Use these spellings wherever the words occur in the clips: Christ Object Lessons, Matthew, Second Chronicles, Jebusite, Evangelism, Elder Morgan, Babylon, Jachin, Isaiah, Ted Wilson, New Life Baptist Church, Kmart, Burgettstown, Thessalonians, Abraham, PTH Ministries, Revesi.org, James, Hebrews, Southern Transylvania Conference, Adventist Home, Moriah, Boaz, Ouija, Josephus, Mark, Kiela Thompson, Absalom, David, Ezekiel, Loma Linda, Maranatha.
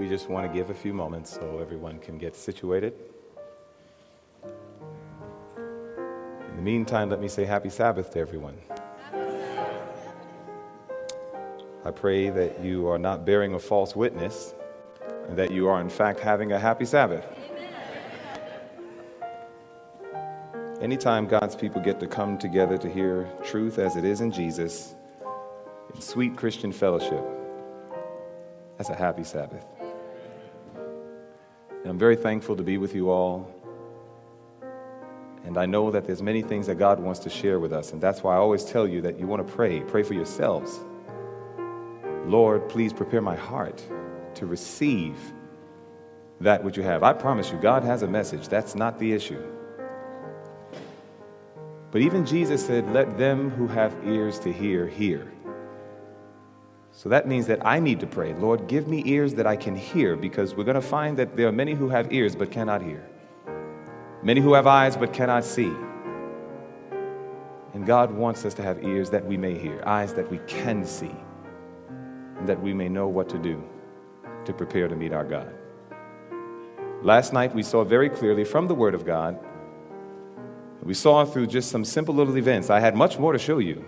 we just want to give a few moments so everyone can get situated. In the meantime, let me say Happy Sabbath to everyone. I pray that you are not bearing a false witness and that you are, in fact, having a happy Sabbath. Amen. Anytime God's people get to come together to hear truth as it is in Jesus, in sweet Christian fellowship, that's a happy Sabbath. And I'm very thankful to be with you all. And I know that there's many things that God wants to share with us, and that's why I always tell you that you want to pray. Pray for yourselves. Lord, please prepare my heart to receive that which you have. I promise you, God has a message. That's not the issue. But even Jesus said, let them who have ears to hear, hear. So that means that I need to pray, Lord, give me ears that I can hear, because we're going to find that there are many who have ears but cannot hear, many who have eyes but cannot see. And God wants us to have ears that we may hear, eyes that we can see, and that we may know what to do to prepare to meet our God. Last night we saw very clearly from the Word of God, we saw through just some simple little events. I had much more to show you,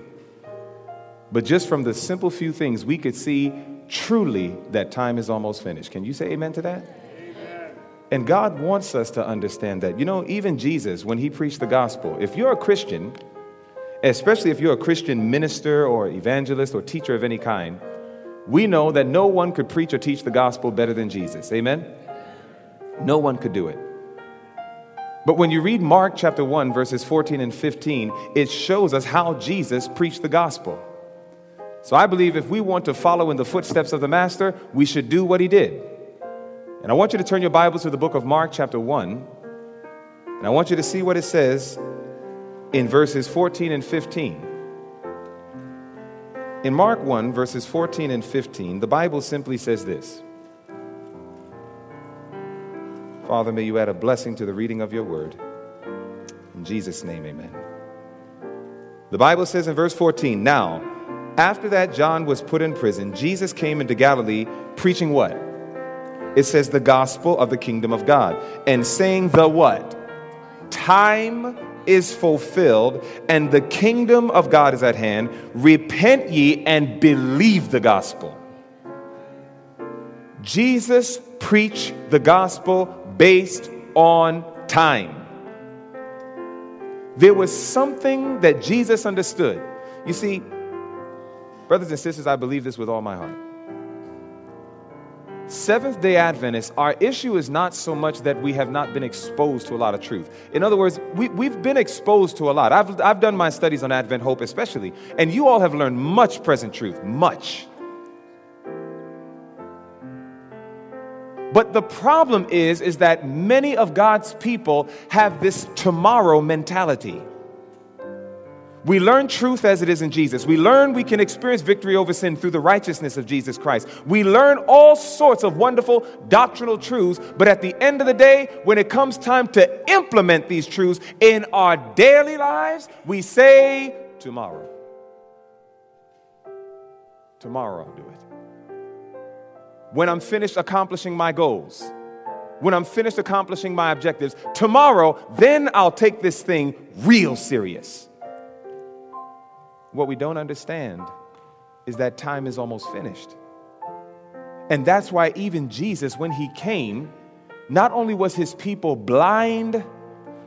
but just from the simple few things we could see truly that time is almost finished. Can you say amen to that? Amen. And God wants us to understand that. You know, even Jesus, when he preached the gospel, if you're a Christian, especially if you're a Christian minister or evangelist or teacher of any kind, we know that no one could preach or teach the gospel better than Jesus. Amen? No one could do it. But when you read Mark chapter 1, verses 14 and 15, it shows us how Jesus preached the gospel. So I believe if we want to follow in the footsteps of the Master, we should do what he did. And I want you to turn your Bibles to the book of Mark chapter 1, and I want you to see what it says in verses 14 and 15. In Mark 1, verses 14 and 15, the Bible simply says this. Father, may you add a blessing to the reading of your word. In Jesus' name, amen. The Bible says in verse 14, now, after that John was put in prison, Jesus came into Galilee preaching what? It says the gospel of the kingdom of God, and saying the what? Time is fulfilled and the kingdom of God is at hand. Repent ye and believe the gospel. Jesus preached the gospel based on time. There was something that Jesus understood. You see, brothers and sisters, I believe this with all my heart. Seventh-day Adventists, our issue is not so much that we have not been exposed to a lot of truth. In other words, we've been exposed to a lot. I've done my studies on Advent Hope especially, and you all have learned much present truth, much. But the problem is that many of God's people have this tomorrow mentality. We learn truth as it is in Jesus. We learn we can experience victory over sin through the righteousness of Jesus Christ. We learn all sorts of wonderful doctrinal truths, but at the end of the day, when it comes time to implement these truths in our daily lives, we say, tomorrow. Tomorrow I'll do it. When I'm finished accomplishing my goals, when I'm finished accomplishing my objectives, tomorrow, then I'll take this thing real serious. What we don't understand is that time is almost finished. And that's why even Jesus, when he came, not only was his people blind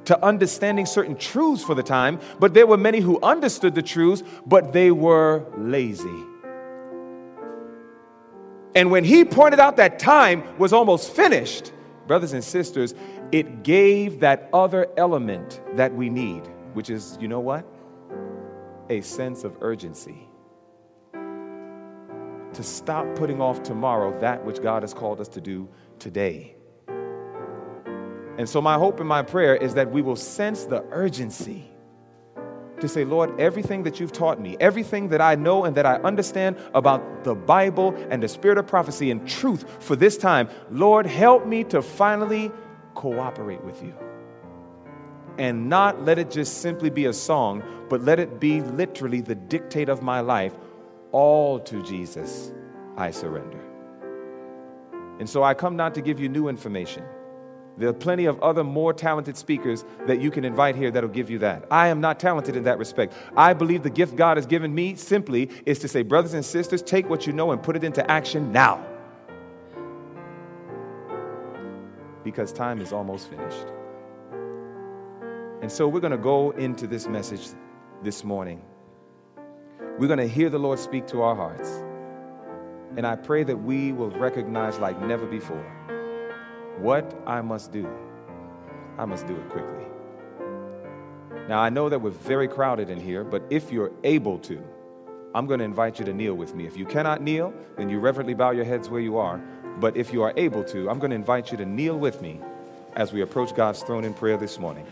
to understanding certain truths for the time, but there were many who understood the truths, but they were lazy. And when he pointed out that time was almost finished, brothers and sisters, it gave that other element that we need, which is, you know what? A sense of urgency to stop putting off tomorrow that which God has called us to do today. And so my hope and my prayer is that we will sense the urgency to say, Lord, everything that you've taught me, everything that I know and that I understand about the Bible and the spirit of prophecy and truth for this time, Lord, help me to finally cooperate with you. And not let it just simply be a song, but let it be literally the dictate of my life. All to Jesus I surrender. And so I come not to give you new information. There are plenty of other more talented speakers that you can invite here that will give you that. I am not talented in that respect. I believe the gift God has given me simply is to say, brothers and sisters, take what you know and put it into action now. Because time is almost finished. And so we're going to go into this message this morning. We're going to hear the Lord speak to our hearts. And I pray that we will recognize like never before what I must do it quickly. Now, I know that we're very crowded in here, but if you're able to, I'm going to invite you to kneel with me. If you cannot kneel, then you reverently bow your heads where you are. But if you are able to, I'm going to invite you to kneel with me as we approach God's throne in prayer this morning.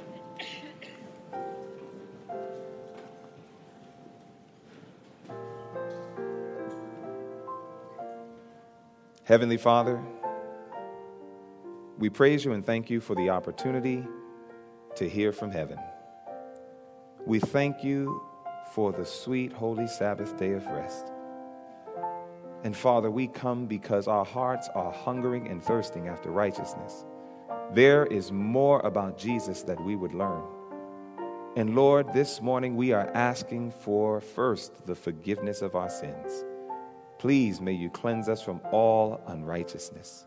Heavenly Father, we praise you and thank you for the opportunity to hear from heaven. We thank you for the sweet, holy Sabbath day of rest. And Father, we come because our hearts are hungering and thirsting after righteousness. There is more about Jesus that we would learn. And Lord, this morning we are asking for first the forgiveness of our sins. Please may you cleanse us from all unrighteousness.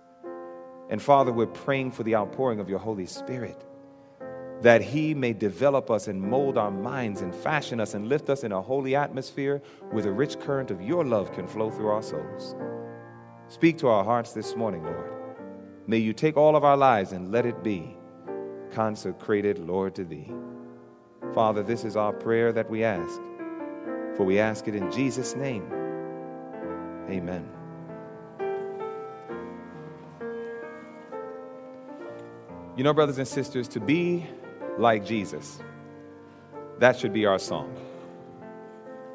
And Father, we're praying for the outpouring of your Holy Spirit, that he may develop us and mold our minds and fashion us and lift us in a holy atmosphere where the rich current of your love can flow through our souls. Speak to our hearts this morning, Lord. May you take all of our lives and let it be consecrated, Lord, to thee. Father, this is our prayer that we ask, for we ask it in Jesus' name. Amen. You know, brothers and sisters, to be like Jesus, that should be our song,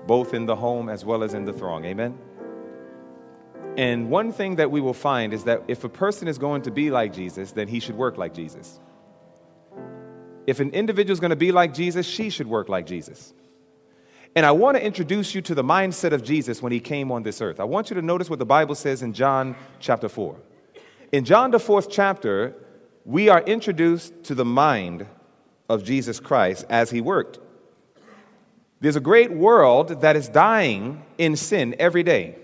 both in the home as well as in the throng. Amen? And one thing that we will find is that if a person is going to be like Jesus, then he should work like Jesus. If an individual is going to be like Jesus, she should work like Jesus. And I want to introduce you to the mindset of Jesus when he came on this earth. I want you to notice what the Bible says in John chapter 4. In John the 4th chapter, we are introduced to the mind of Jesus Christ as he worked. There's a great world that is dying in sin every day.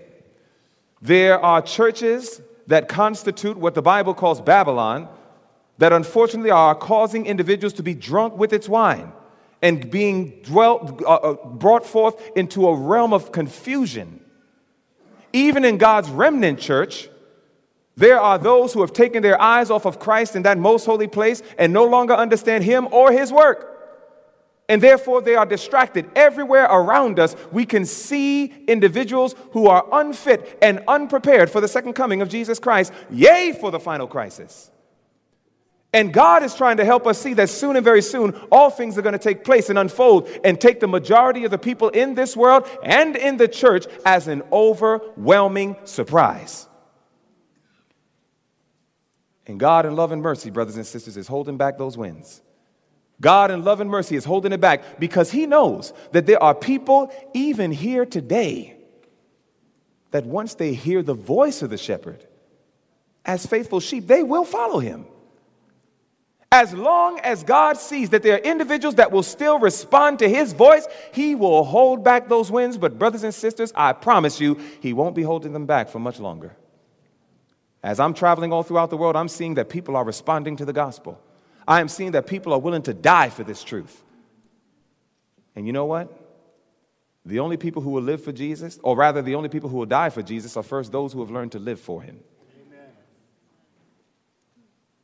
There are churches that constitute what the Bible calls Babylon that unfortunately are causing individuals to be drunk with its wine and being brought forth into a realm of confusion. Even in God's remnant church, there are those who have taken their eyes off of Christ in that most holy place and no longer understand him or his work. And therefore, they are distracted. Everywhere around us, we can see individuals who are unfit and unprepared for the second coming of Jesus Christ. Yay for the final crisis. And God is trying to help us see that soon and very soon, all things are going to take place and unfold and take the majority of the people in this world and in the church as an overwhelming surprise. And God in love and mercy, brothers and sisters, is holding back those winds. God in love and mercy is holding it back because he knows that there are people even here today that once they hear the voice of the shepherd, as faithful sheep, they will follow him. As long as God sees that there are individuals that will still respond to his voice, he will hold back those winds. But brothers and sisters, I promise you, he won't be holding them back for much longer. As I'm traveling all throughout the world, I'm seeing that people are responding to the gospel. I am seeing that people are willing to die for this truth. And you know what? The only people who will live for Jesus, or rather the only people who will die for Jesus, are first those who have learned to live for him. Amen.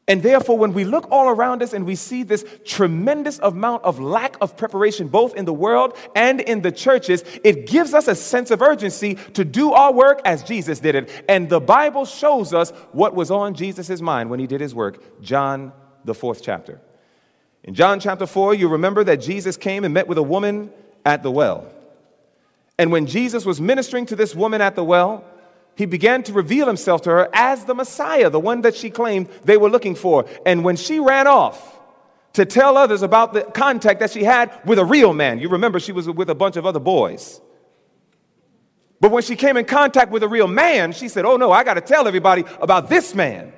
And therefore, when we look all around us and we see this tremendous amount of lack of preparation, both in the world and in the churches, it gives us a sense of urgency to do our work as Jesus did it. And the Bible shows us what was on Jesus' mind when he did his work, John the 4th chapter. In John chapter 4, you remember that Jesus came and met with a woman at the well. And when Jesus was ministering to this woman at the well, he began to reveal himself to her as the Messiah, the one that she claimed they were looking for. And when she ran off to tell others about the contact that she had with a real man, you remember she was with a bunch of other boys. But when she came in contact with a real man, she said, oh no, I got to tell everybody about this man.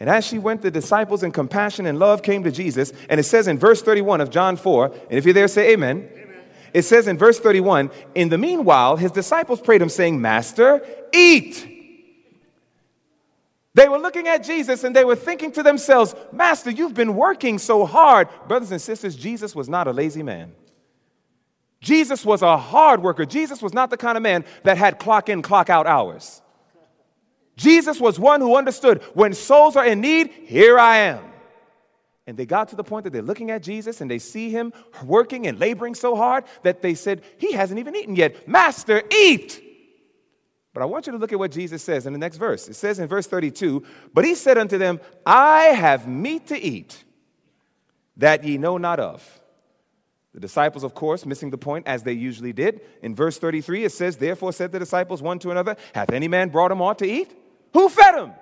And as she went, the disciples in compassion and love came to Jesus. And it says in verse 31 of John 4, and if you're there, say amen. Amen. It says in verse 31, in the meanwhile, his disciples prayed him saying, Master, eat. They were looking at Jesus and they were thinking to themselves, Master, you've been working so hard. Brothers and sisters, Jesus was not a lazy man. Jesus was a hard worker. Jesus was not the kind of man that had clock in, clock out hours. Jesus was one who understood when souls are in need, here I am. And they got to the point that they're looking at Jesus and they see him working and laboring so hard that they said, he hasn't even eaten yet. Master, eat. But I want you to look at what Jesus says in the next verse. It says in verse 32, but he said unto them, I have meat to eat that ye know not of. The disciples, of course, missing the point as they usually did. In verse 33, it says, therefore said the disciples one to another, hath any man brought him aught to eat? Who fed him?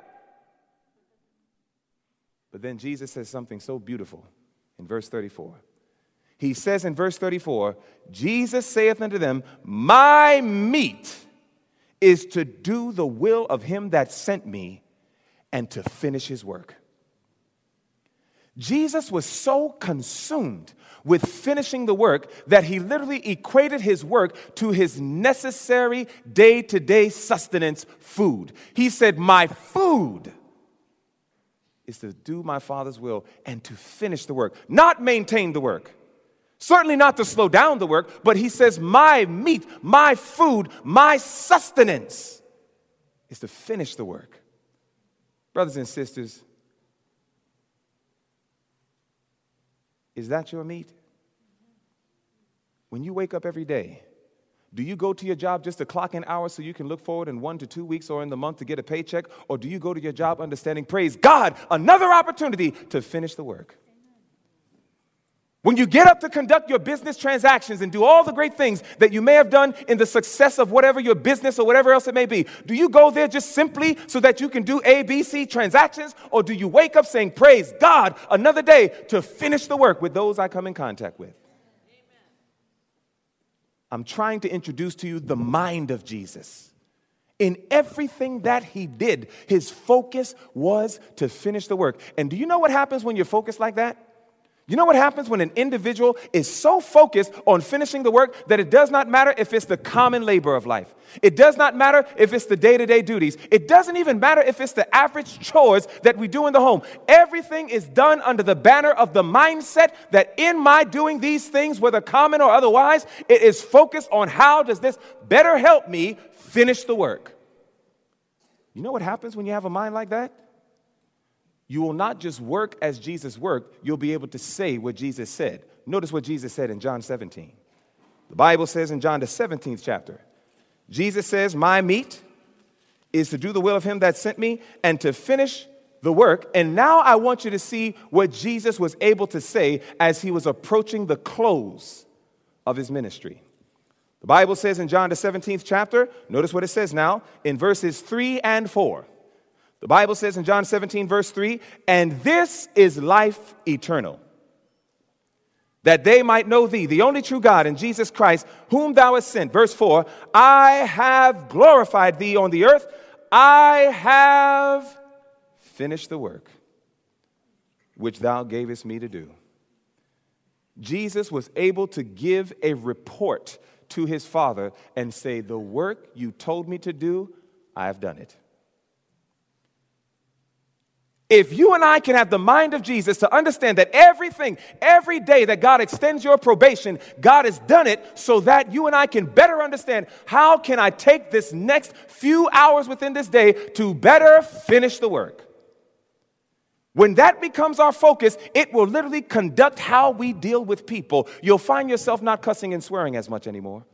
But then Jesus says something so beautiful in verse 34. He says in verse 34, Jesus saith unto them, my meat is to do the will of him that sent me and to finish his work. Jesus was so consumed with finishing the work that he literally equated his work to his necessary day-to-day sustenance food. He said, my food is to do my Father's will and to finish the work, not maintain the work. Certainly not to slow down the work, but he says, my meat, my food, my sustenance is to finish the work. Brothers and sisters, is that your meat? When you wake up every day, do you go to your job just to clock in hours so you can look forward in 1 to 2 weeks or in the month to get a paycheck? Or do you go to your job understanding, praise God, another opportunity to finish the work? When you get up to conduct your business transactions and do all the great things that you may have done in the success of whatever your business or whatever else it may be, do you go there just simply so that you can do A, B, C transactions? Or do you wake up saying, praise God, another day to finish the work with those I come in contact with? Amen. I'm trying to introduce to you the mind of Jesus. In everything that he did, his focus was to finish the work. And do you know what happens when you're focused like that? You know what happens when an individual is so focused on finishing the work that it does not matter if it's the common labor of life. It does not matter if it's the day-to-day duties. It doesn't even matter if it's the average chores that we do in the home. Everything is done under the banner of the mindset that in my doing these things, whether common or otherwise, it is focused on how does this better help me finish the work. You know what happens when you have a mind like that? You will not just work as Jesus worked, you'll be able to say what Jesus said. Notice what Jesus said in John 17. The Bible says in John the 17th chapter, Jesus says, my meat is to do the will of him that sent me and to finish the work. And now I want you to see what Jesus was able to say as he was approaching the close of his ministry. The Bible says in John the 17th chapter, notice what it says now in verses 3 and 4. The Bible says in John 17, verse 3, and this is life eternal, that they might know thee, the only true God, and Jesus Christ, whom thou hast sent. Verse 4, I have glorified thee on the earth. I have finished the work which thou gavest me to do. Jesus was able to give a report to his Father and say, the work you told me to do, I have done it. If you and I can have the mind of Jesus to understand that everything, every day that God extends your probation, God has done it so that you and I can better understand how can I take this next few hours within this day to better finish the work. When that becomes our focus, it will literally conduct how we deal with people. You'll find yourself not cussing and swearing as much anymore.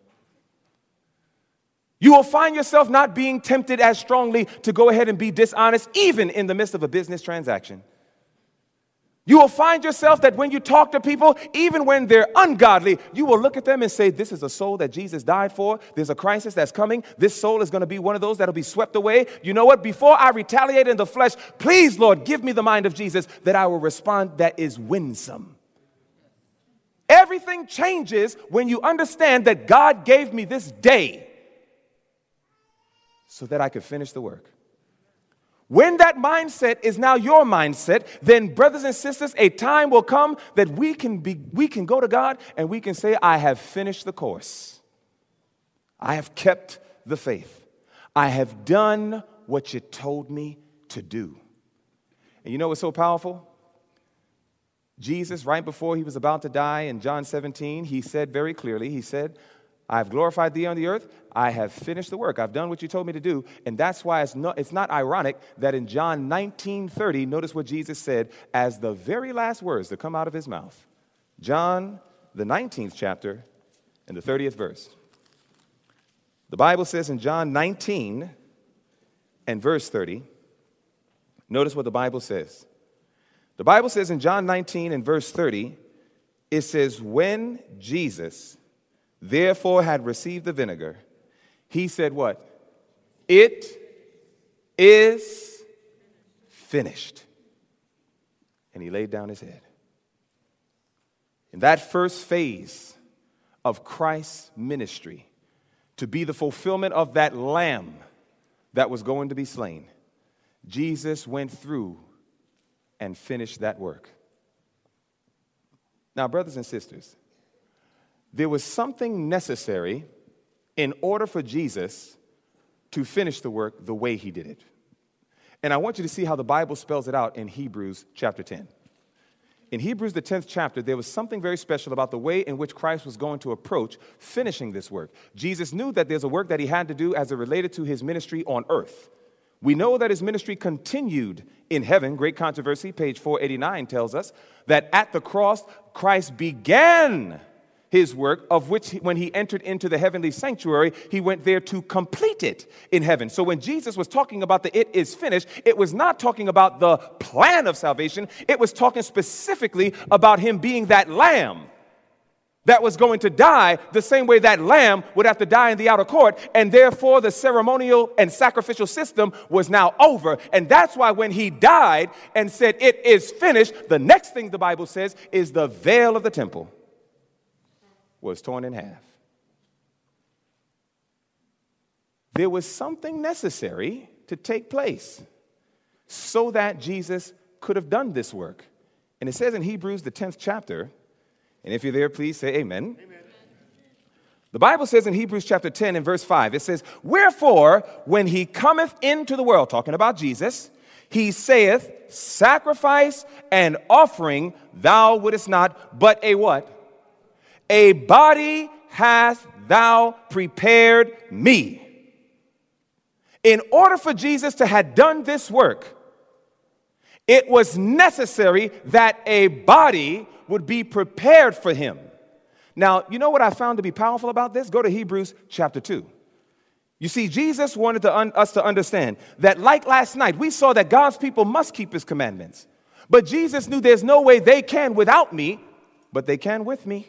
You will find yourself not being tempted as strongly to go ahead and be dishonest, even in the midst of a business transaction. You will find yourself that when you talk to people, even when they're ungodly, you will look at them and say, this is a soul that Jesus died for. There's a crisis that's coming. This soul is going to be one of those that'll be swept away. You know what? Before I retaliate in the flesh, please, Lord, give me the mind of Jesus that I will respond that is winsome. Everything changes when you understand that God gave me this day so that I could finish the work. When that mindset is now your mindset, then, brothers and sisters, a time will come that we can go to God and we can say, I have finished the course. I have kept the faith. I have done what you told me to do. And you know what's so powerful? Jesus, right before he was about to die in John 17, he said very clearly, he said, I have glorified thee on the earth. I have finished the work. I've done what you told me to do. And that's why it's not ironic that in John 19:30, notice what Jesus said as the very last words that come out of his mouth. John, the 19th chapter and the 30th verse. The Bible says in John 19 and verse 30, notice what the Bible says. The Bible says in John 19 and verse 30, it says, when Jesus therefore had received the vinegar, he said what? It is finished. And he laid down his head. In that first phase of Christ's ministry, to be the fulfillment of that lamb that was going to be slain, Jesus went through and finished that work. Now, brothers and sisters, there was something necessary in order for Jesus to finish the work the way he did it. And I want you to see how the Bible spells it out in Hebrews chapter 10. In Hebrews, the 10th chapter, there was something very special about the way in which Christ was going to approach finishing this work. Jesus knew that there's a work that he had to do as it related to his ministry on earth. We know that his ministry continued in heaven. Great Controversy, page 489, tells us that at the cross, Christ began his work, of which when he entered into the heavenly sanctuary, he went there to complete it in heaven. So when Jesus was talking about the it is finished, it was not talking about the plan of salvation. It was talking specifically about him being that lamb that was going to die the same way that lamb would have to die in the outer court, and therefore the ceremonial and sacrificial system was now over. And that's why when he died and said it is finished, the next thing the Bible says is the veil of the temple was torn in half. There was something necessary to take place so that Jesus could have done this work. And it says in Hebrews, the 10th chapter, and if you're there, please say amen. Amen. The Bible says in Hebrews chapter 10 and verse 5, it says, wherefore, when he cometh into the world, talking about Jesus, he saith, sacrifice and offering thou wouldest not, but a what? A body hast thou prepared me. In order for Jesus to have done this work, it was necessary that a body would be prepared for him. Now, you know what I found to be powerful about this? Go to Hebrews chapter 2. You see, Jesus wanted us to understand that, like last night, we saw that God's people must keep his commandments. But Jesus knew there's no way they can without me, but they can with me.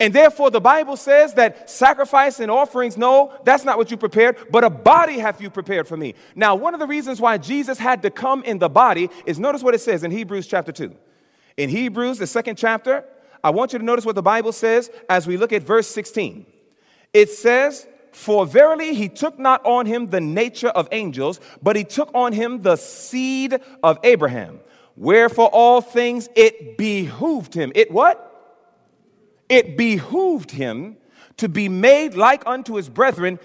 And therefore, the Bible says that sacrifice and offerings, no, that's not what you prepared, but a body hath you prepared for me. Now, one of the reasons why Jesus had to come in the body is, notice what it says in Hebrews chapter 2. In Hebrews, the 2nd chapter, I want you to notice what the Bible says as we look at verse 16. It says, for verily he took not on him the nature of angels, but he took on him the seed of Abraham. Wherefore all things it behooved him. It what? It behooved him to be made like unto his brethren,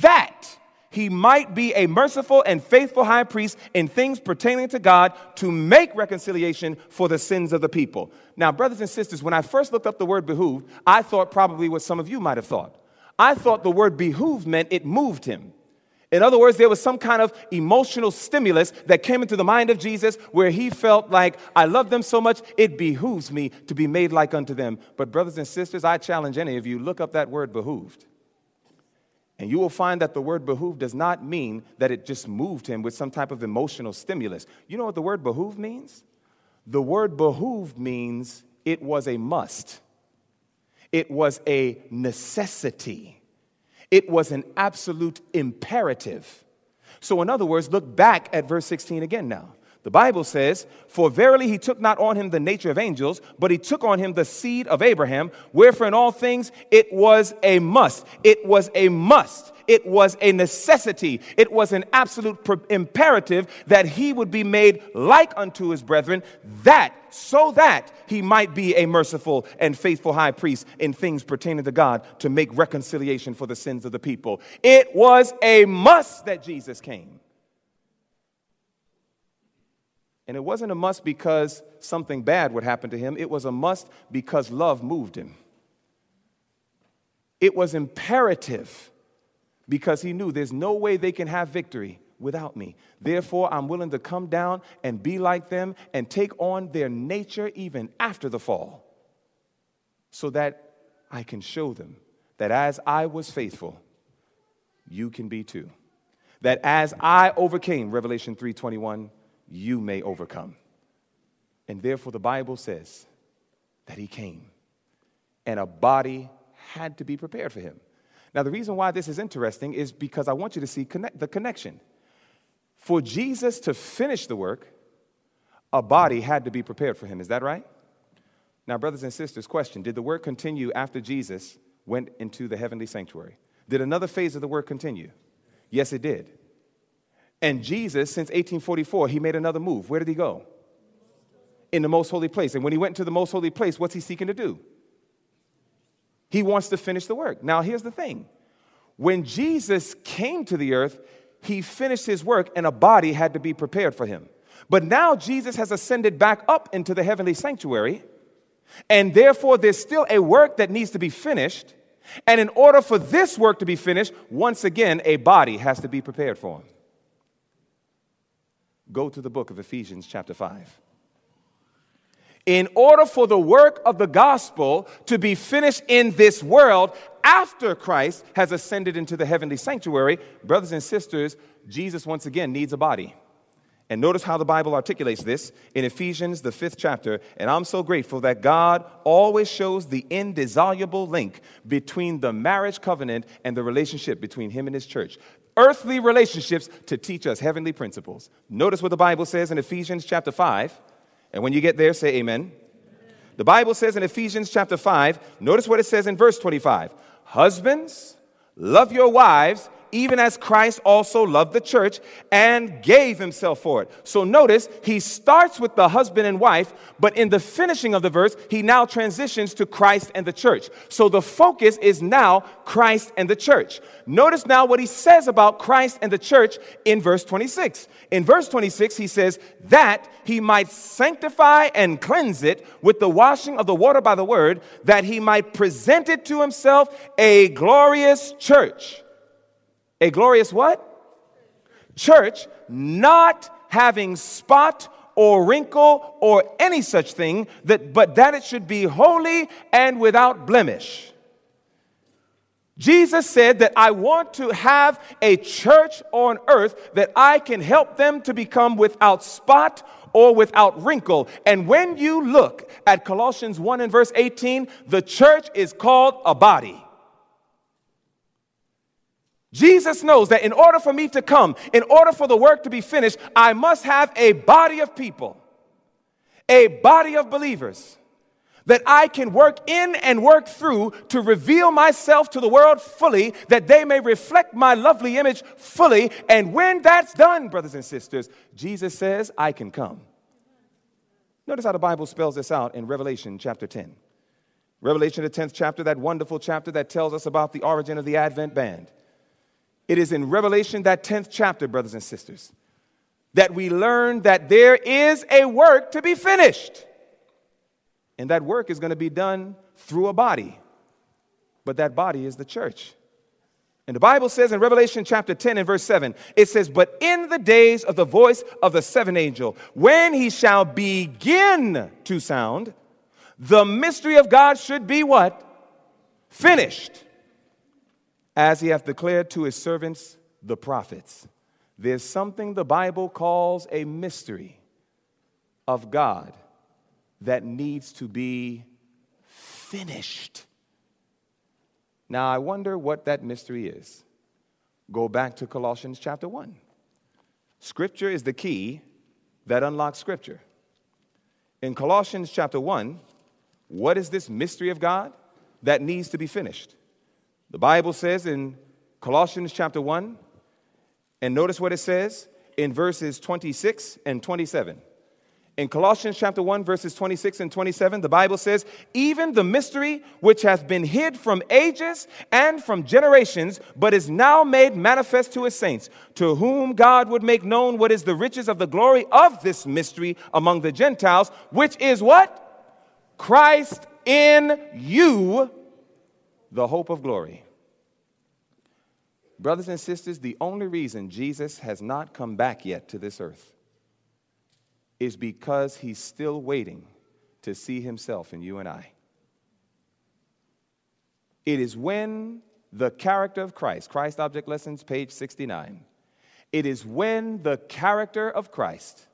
that he might be a merciful and faithful high priest in things pertaining to God, to make reconciliation for the sins of the people. Now, brothers and sisters, when I first looked up the word behooved, I thought probably what some of you might have thought. I thought the word behooved meant it moved him. In other words, there was some kind of emotional stimulus that came into the mind of Jesus where he felt like, I love them so much, it behooves me to be made like unto them. But brothers and sisters, I challenge any of you, look up that word behooved. And you will find that the word behooved does not mean that it just moved him with some type of emotional stimulus. You know what the word behooved means? The word behooved means it was a must. It was a necessity. It was an absolute imperative. So in other words, look back at verse 16 again now. The Bible says, "For verily he took not on him the nature of angels, but he took on him the seed of Abraham, wherefore in all things it was a must." It was a must. It was a necessity. It was an absolute imperative that he would be made like unto his brethren, that so that he might be a merciful and faithful high priest in things pertaining to God to make reconciliation for the sins of the people. It was a must that Jesus came. And it wasn't a must because something bad would happen to him. It was a must because love moved him. It was imperative because he knew there's no way they can have victory without me. Therefore, I'm willing to come down and be like them and take on their nature even after the fall so that I can show them that as I was faithful, you can be too. That as I overcame, Revelation 3:21, you may overcome. And therefore, the Bible says that he came, and a body had to be prepared for him. Now, the reason why this is interesting is because I want you to see the connection. For Jesus to finish the work, a body had to be prepared for him. Is that right? Now, brothers and sisters, question: did the work continue after Jesus went into the heavenly sanctuary? Did another phase of the work continue? Yes, it did. And Jesus, since 1844, he made another move. Where did he go? In the most holy place. And when he went into the most holy place, what's he seeking to do? He wants to finish the work. Now, here's the thing. When Jesus came to the earth, he finished his work, and a body had to be prepared for him. But now Jesus has ascended back up into the heavenly sanctuary, and therefore there's still a work that needs to be finished. And in order for this work to be finished, once again, a body has to be prepared for him. Go to the book of Ephesians chapter 5. In order for the work of the gospel to be finished in this world after Christ has ascended into the heavenly sanctuary, brothers and sisters, Jesus once again needs a body. And notice how the Bible articulates this in Ephesians, the 5th chapter. And I'm so grateful that God always shows the indissoluble link between the marriage covenant and the relationship between him and his church. Earthly relationships to teach us heavenly principles. Notice what the Bible says in Ephesians chapter 5. And when you get there, say amen. Amen. The Bible says in Ephesians chapter 5, notice what it says in verse 25. Husbands, love your wives, even as Christ also loved the church and gave himself for it. So notice, he starts with the husband and wife, but in the finishing of the verse, he now transitions to Christ and the church. So the focus is now Christ and the church. Notice now what he says about Christ and the church in verse 26. In verse 26, he says, that he might sanctify and cleanse it with the washing of the water by the word, that he might present it to himself a glorious church. A glorious what? Church, not having spot or wrinkle or any such thing, but that it should be holy and without blemish. Jesus said that I want to have a church on earth that I can help them to become without spot or without wrinkle. And when you look at Colossians 1 and verse 18, the church is called a body. Jesus knows that in order for me to come, in order for the work to be finished, I must have a body of people, a body of believers that I can work in and work through to reveal myself to the world fully, that they may reflect my lovely image fully. And when that's done, brothers and sisters, Jesus says, I can come. Notice how the Bible spells this out in Revelation chapter 10. Revelation, the 10th chapter, that wonderful chapter that tells us about the origin of the Advent band. It is in Revelation, that 10th chapter, brothers and sisters, that we learn that there is a work to be finished. And that work is going to be done through a body. But that body is the church. And the Bible says in Revelation chapter 10 and verse 7, it says, but in the days of the voice of the seventh angel, when he shall begin to sound, the mystery of God should be what? Finished. As he hath declared to his servants, the prophets. There's something the Bible calls a mystery of God that needs to be finished. Now, I wonder what that mystery is. Go back to Colossians chapter 1. Scripture is the key that unlocks Scripture. In Colossians chapter 1, what is this mystery of God that needs to be finished? The Bible says in Colossians chapter 1, and notice what it says in verses 26 and 27. In Colossians chapter 1, verses 26 and 27, the Bible says, "Even the mystery which hath been hid from ages and from generations, but is now made manifest to his saints, to whom God would make known what is the riches of the glory of this mystery among the Gentiles, which is" what? "Christ in you, the hope of glory." Brothers and sisters, the only reason Jesus has not come back yet to this earth is because he's still waiting to see himself in you and I. It is when the character of Christ, Christ Object Lessons, page 69, it is when the character of Christ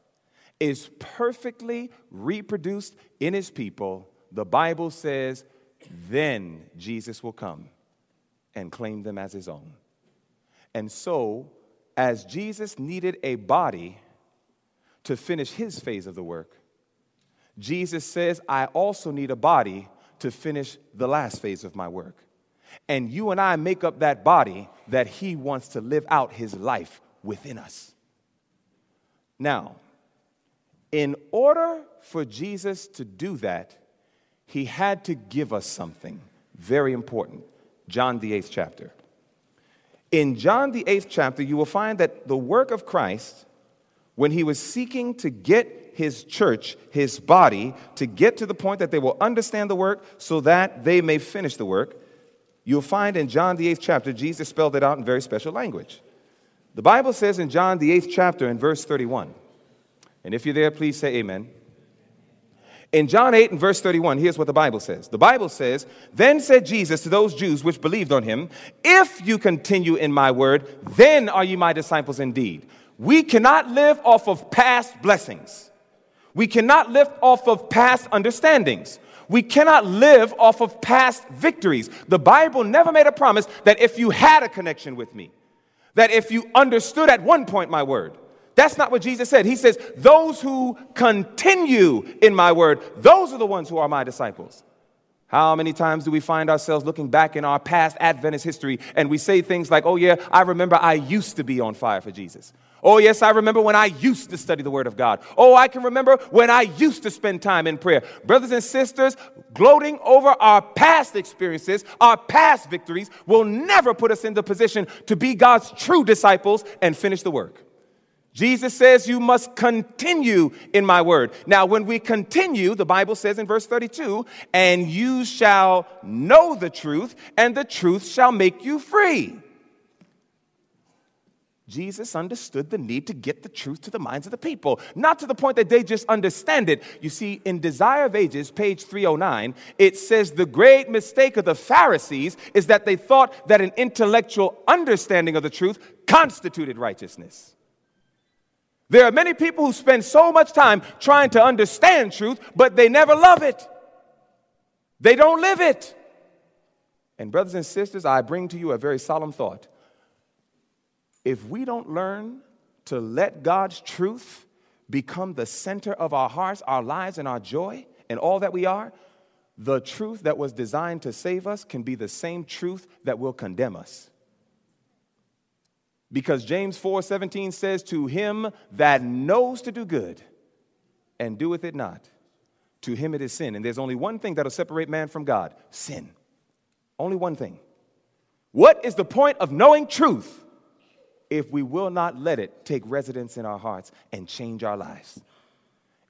is perfectly reproduced in his people, the Bible says, then Jesus will come and claim them as his own. And so, as Jesus needed a body to finish his phase of the work, Jesus says, I also need a body to finish the last phase of my work. And you and I make up that body that he wants to live out his life within us. Now, in order for Jesus to do that, he had to give us something very important. John the 8th chapter. In John the 8th chapter, you will find that the work of Christ, when he was seeking to get his church, his body, to get to the point that they will understand the work so that they may finish the work, you'll find in John the 8th chapter, Jesus spelled it out in very special language. The Bible says in John the 8th chapter in verse 31, and if you're there, please say amen. In John 8 and verse 31, here's what the Bible says. The Bible says, "Then said Jesus to those Jews which believed on him, if you continue in my word, then are you my disciples indeed." We cannot live off of past blessings. We cannot live off of past understandings. We cannot live off of past victories. The Bible never made a promise that if you had a connection with me, that if you understood at one point my word. That's not what Jesus said. He says, those who continue in my word, those are the ones who are my disciples. How many times do we find ourselves looking back in our past Adventist history and we say things like, oh yeah, I remember I used to be on fire for Jesus. Oh yes, I remember when I used to study the Word of God. Oh, I can remember when I used to spend time in prayer. Brothers and sisters, gloating over our past experiences, our past victories will never put us in the position to be God's true disciples and finish the work. Jesus says you must continue in my word. Now, when we continue, the Bible says in verse 32, and you shall know the truth, and the truth shall make you free. Jesus understood the need to get the truth to the minds of the people, not to the point that they just understand it. You see, in Desire of Ages, page 309, it says the great mistake of the Pharisees is that they thought that an intellectual understanding of the truth constituted righteousness. There are many people who spend so much time trying to understand truth, but they never love it. They don't live it. And brothers and sisters, I bring to you a very solemn thought. If we don't learn to let God's truth become the center of our hearts, our lives, and our joy, and all that we are, the truth that was designed to save us can be the same truth that will condemn us. Because James 4:17 says, to him that knows to do good and doeth it not, to him it is sin. And there's only one thing that will separate man from God, sin. Only one thing. What is the point of knowing truth if we will not let it take residence in our hearts and change our lives?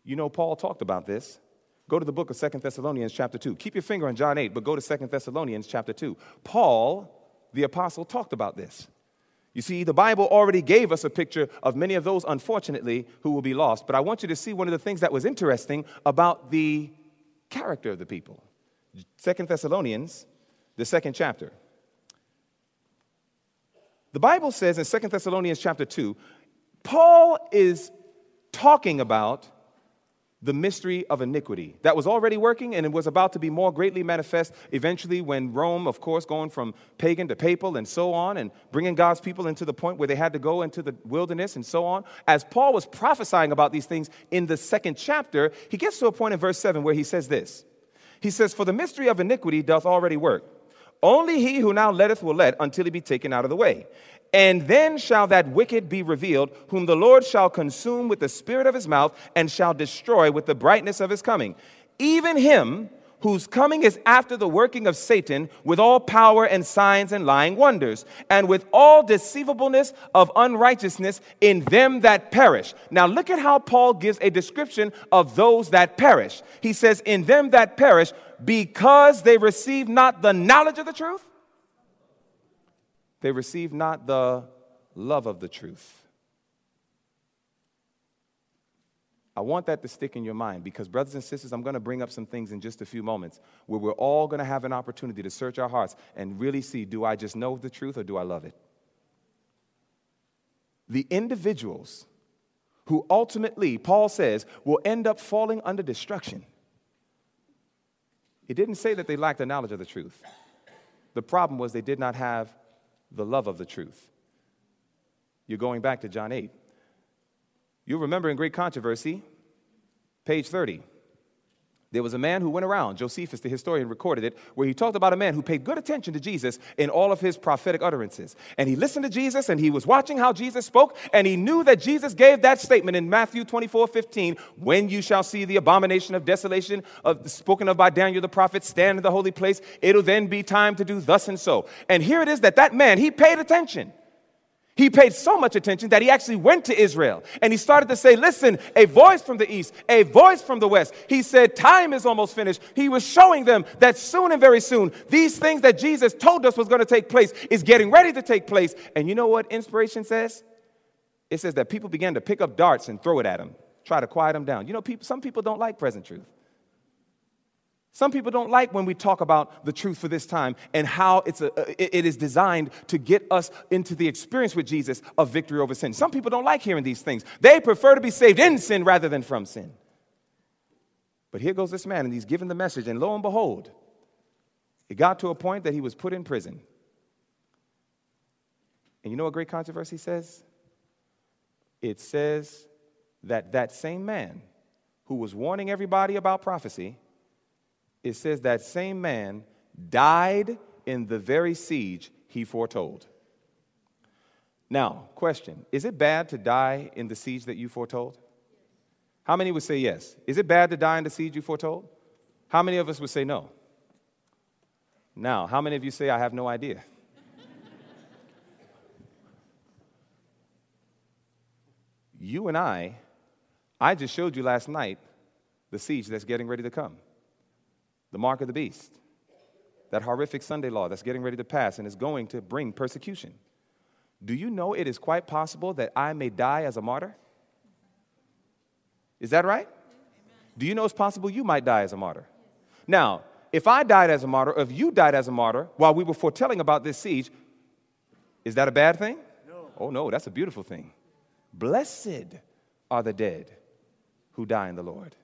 You know, Paul talked about this. Go to the book of 2 Thessalonians chapter 2. Keep your finger on John 8, but go to 2 Thessalonians chapter 2. Paul, the apostle, talked about this. You see, the Bible already gave us a picture of many of those, unfortunately, who will be lost. But I want you to see one of the things that was interesting about the character of the people. 2 Thessalonians, the second chapter. The Bible says in 2 Thessalonians chapter 2, Paul is talking about the mystery of iniquity that was already working, and it was about to be more greatly manifest eventually when Rome, of course, going from pagan to papal and so on, and bringing God's people into the point where they had to go into the wilderness and so on. As Paul was prophesying about these things in the second chapter, he gets to a point in verse 7 where he says this. He says, "For the mystery of iniquity doth already work. Only he who now letteth will let until he be taken out of the way. And then shall that wicked be revealed, whom the Lord shall consume with the spirit of his mouth and shall destroy with the brightness of his coming. Even him whose coming is after the working of Satan with all power and signs and lying wonders, and with all deceivableness of unrighteousness in them that perish." Now look at how Paul gives a description of those that perish. He says, "In them that perish, because they receive not the knowledge of the truth." They receive not the love of the truth. I want that to stick in your mind because, brothers and sisters, I'm going to bring up some things in just a few moments where we're all going to have an opportunity to search our hearts and really see, do I just know the truth or do I love it? The individuals who ultimately, Paul says, will end up falling under destruction. It didn't say that they lacked the knowledge of the truth. The problem was they did not have the love of the truth. You're going back to John 8. You'll remember in Great Controversy, page 30, there was a man who went around, Josephus, the historian, recorded it, where he talked about a man who paid good attention to Jesus in all of his prophetic utterances. And he listened to Jesus, and he was watching how Jesus spoke, and he knew that Jesus gave that statement in Matthew 24:15, "When you shall see the abomination of desolation spoken of by Daniel the prophet stand in the holy place, it'll then be time to do thus and so." And here it is that man, he paid attention. He paid so much attention that he actually went to Israel, and he started to say, listen, a voice from the east, a voice from the west. He said, time is almost finished. He was showing them that soon and very soon, these things that Jesus told us was going to take place is getting ready to take place. And you know what inspiration says? It says that people began to pick up darts and throw it at him, try to quiet him down. You know, some people don't like present truth. Some people don't like when we talk about the truth for this time and how it is designed to get us into the experience with Jesus of victory over sin. Some people don't like hearing these things. They prefer to be saved in sin rather than from sin. But here goes this man, and he's given the message, and lo and behold, it got to a point that he was put in prison. And you know what Great Controversy says? It says that same man who was warning everybody about prophecy, it says that same man died in the very siege he foretold. Now, question, is it bad to die in the siege that you foretold? How many would say yes? Is it bad to die in the siege you foretold? How many of us would say no? Now, how many of you say I have no idea? You and I just showed you last night the siege that's getting ready to come. The mark of the beast, that horrific Sunday law that's getting ready to pass and is going to bring persecution. Do you know it is quite possible that I may die as a martyr? Is that right? Amen. Do you know it's possible you might die as a martyr? Now, if I died as a martyr, or if you died as a martyr while we were foretelling about this siege, is that a bad thing? No. Oh, no, that's a beautiful thing. Blessed are the dead who die in the Lord.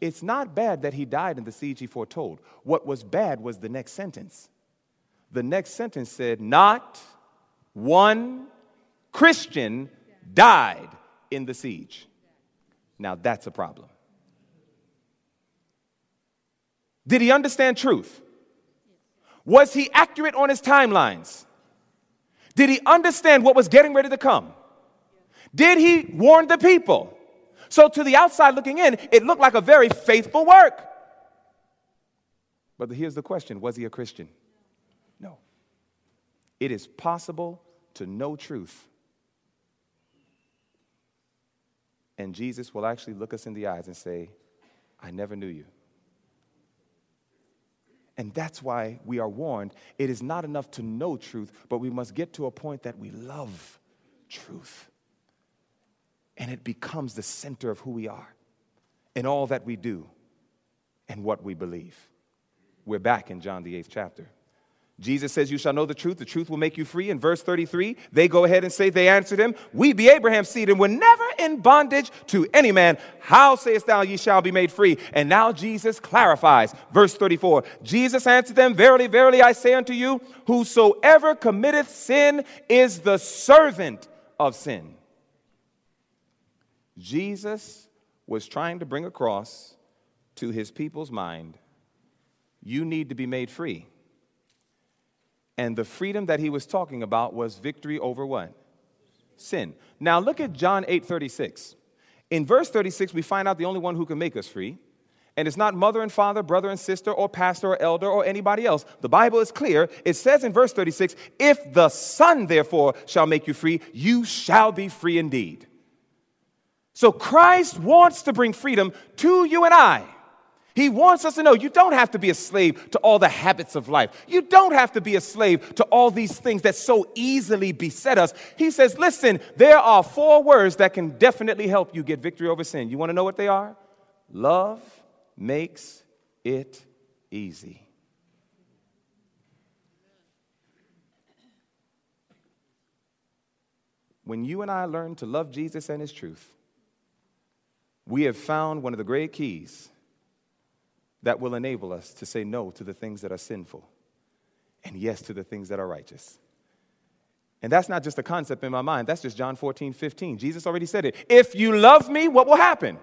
It's not bad that he died in the siege he foretold. What was bad was the next sentence. The next sentence said, not one Christian died in the siege. Now that's a problem. Did he understand truth? Was he accurate on his timelines? Did he understand what was getting ready to come? Did he warn the people? So to the outside looking in, it looked like a very faithful work. But here's the question, was he a Christian? No. It is possible to know truth. And Jesus will actually look us in the eyes and say, I never knew you. And that's why we are warned, it is not enough to know truth, but we must get to a point that we love truth. And it becomes the center of who we are and all that we do and what we believe. We're back in John the 8th chapter. Jesus says, you shall know the truth will make you free. In verse 33, they go ahead and say, they answered him, we be Abraham's seed and were never in bondage to any man. How sayest thou, ye shall be made free? And now Jesus clarifies. Verse 34, Jesus answered them, verily, verily, I say unto you, whosoever committeth sin is the servant of sin. Jesus was trying to bring across to his people's mind, you need to be made free. And the freedom that he was talking about was victory over what? Sin. Now look at John 8:36. In verse 36, we find out the only one who can make us free. And it's not mother and father, brother and sister, or pastor or elder or anybody else. The Bible is clear. It says in verse 36, if the Son, therefore, shall make you free, you shall be free indeed. So Christ wants to bring freedom to you and I. He wants us to know you don't have to be a slave to all the habits of life. You don't have to be a slave to all these things that so easily beset us. He says, listen, there are four words that can definitely help you get victory over sin. You want to know what they are? Love makes it easy. When you and I learn to love Jesus and his truth, we have found one of the great keys that will enable us to say no to the things that are sinful and yes to the things that are righteous. And that's not just a concept in my mind. That's just John 14:15. Jesus already said it. If you love me, what will happen?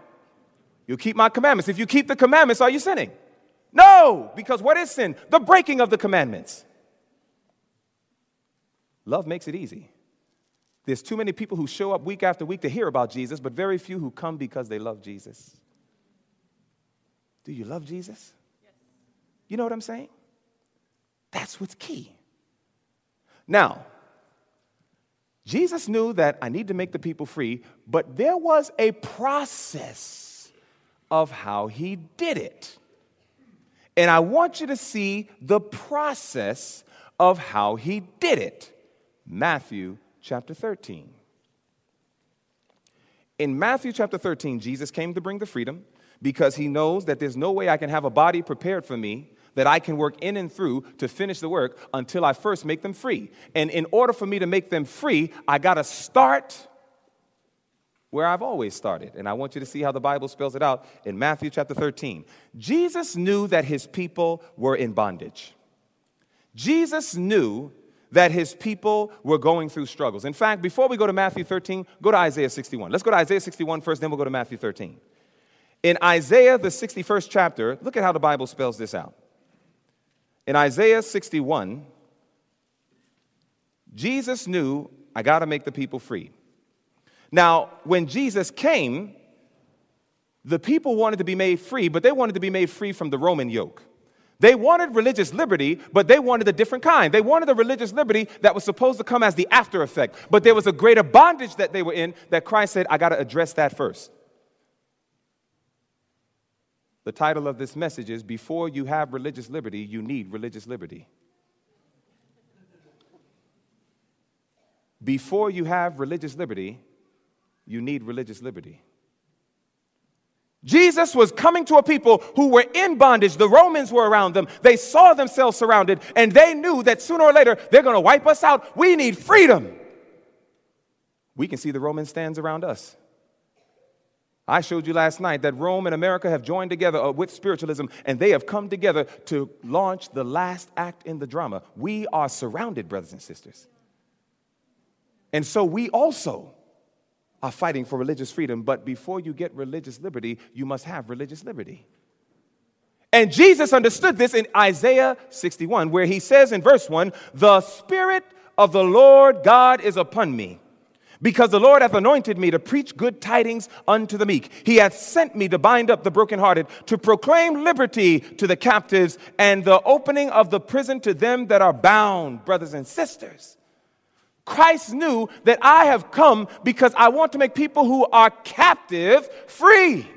You'll keep my commandments. If you keep the commandments, are you sinning? No, because what is sin? The breaking of the commandments. Love makes it easy. There's too many people who show up week after week to hear about Jesus, but very few who come because they love Jesus. Do you love Jesus? Yes. You know what I'm saying? That's what's key. Now, Jesus knew that I need to make the people free, but there was a process of how he did it. And I want you to see the process of how he did it. Matthew chapter 13. In Matthew chapter 13, Jesus came to bring the freedom, because he knows that there's no way I can have a body prepared for me that I can work in and through to finish the work until I first make them free. And in order for me to make them free, I got to start where I've always started. And I want you to see how the Bible spells it out in Matthew chapter 13. Jesus knew that his people were in bondage. Jesus knew that his people were going through struggles. In fact, before we go to Matthew 13, go to Isaiah 61. Let's go to Isaiah 61 first, then we'll go to Matthew 13. In Isaiah, the 61st chapter, look at how the Bible spells this out. In Isaiah 61, Jesus knew, I got to make the people free. Now, when Jesus came, the people wanted to be made free, but they wanted to be made free from the Roman yoke. They wanted religious liberty, but they wanted a different kind. They wanted a religious liberty that was supposed to come as the after effect. But there was a greater bondage that they were in that Christ said, I got to address that first. The title of this message is, Before You Have Religious Liberty, You Need Religious Liberty. Before you have religious liberty, you need religious liberty. Jesus was coming to a people who were in bondage. The Romans were around them. They saw themselves surrounded, and they knew that sooner or later, they're going to wipe us out. We need freedom. We can see the Roman stands around us. I showed you last night that Rome and America have joined together with spiritualism, and they have come together to launch the last act in the drama. We are surrounded, brothers and sisters. And so we also are fighting for religious freedom, but before you get religious liberty, you must have religious liberty. And Jesus understood this in Isaiah 61, where he says in verse 1, the Spirit of the Lord God is upon me, because the Lord hath anointed me to preach good tidings unto the meek. He hath sent me to bind up the brokenhearted, to proclaim liberty to the captives, and the opening of the prison to them that are bound, brothers and sisters. Christ knew that I have come because I want to make people who are captive free.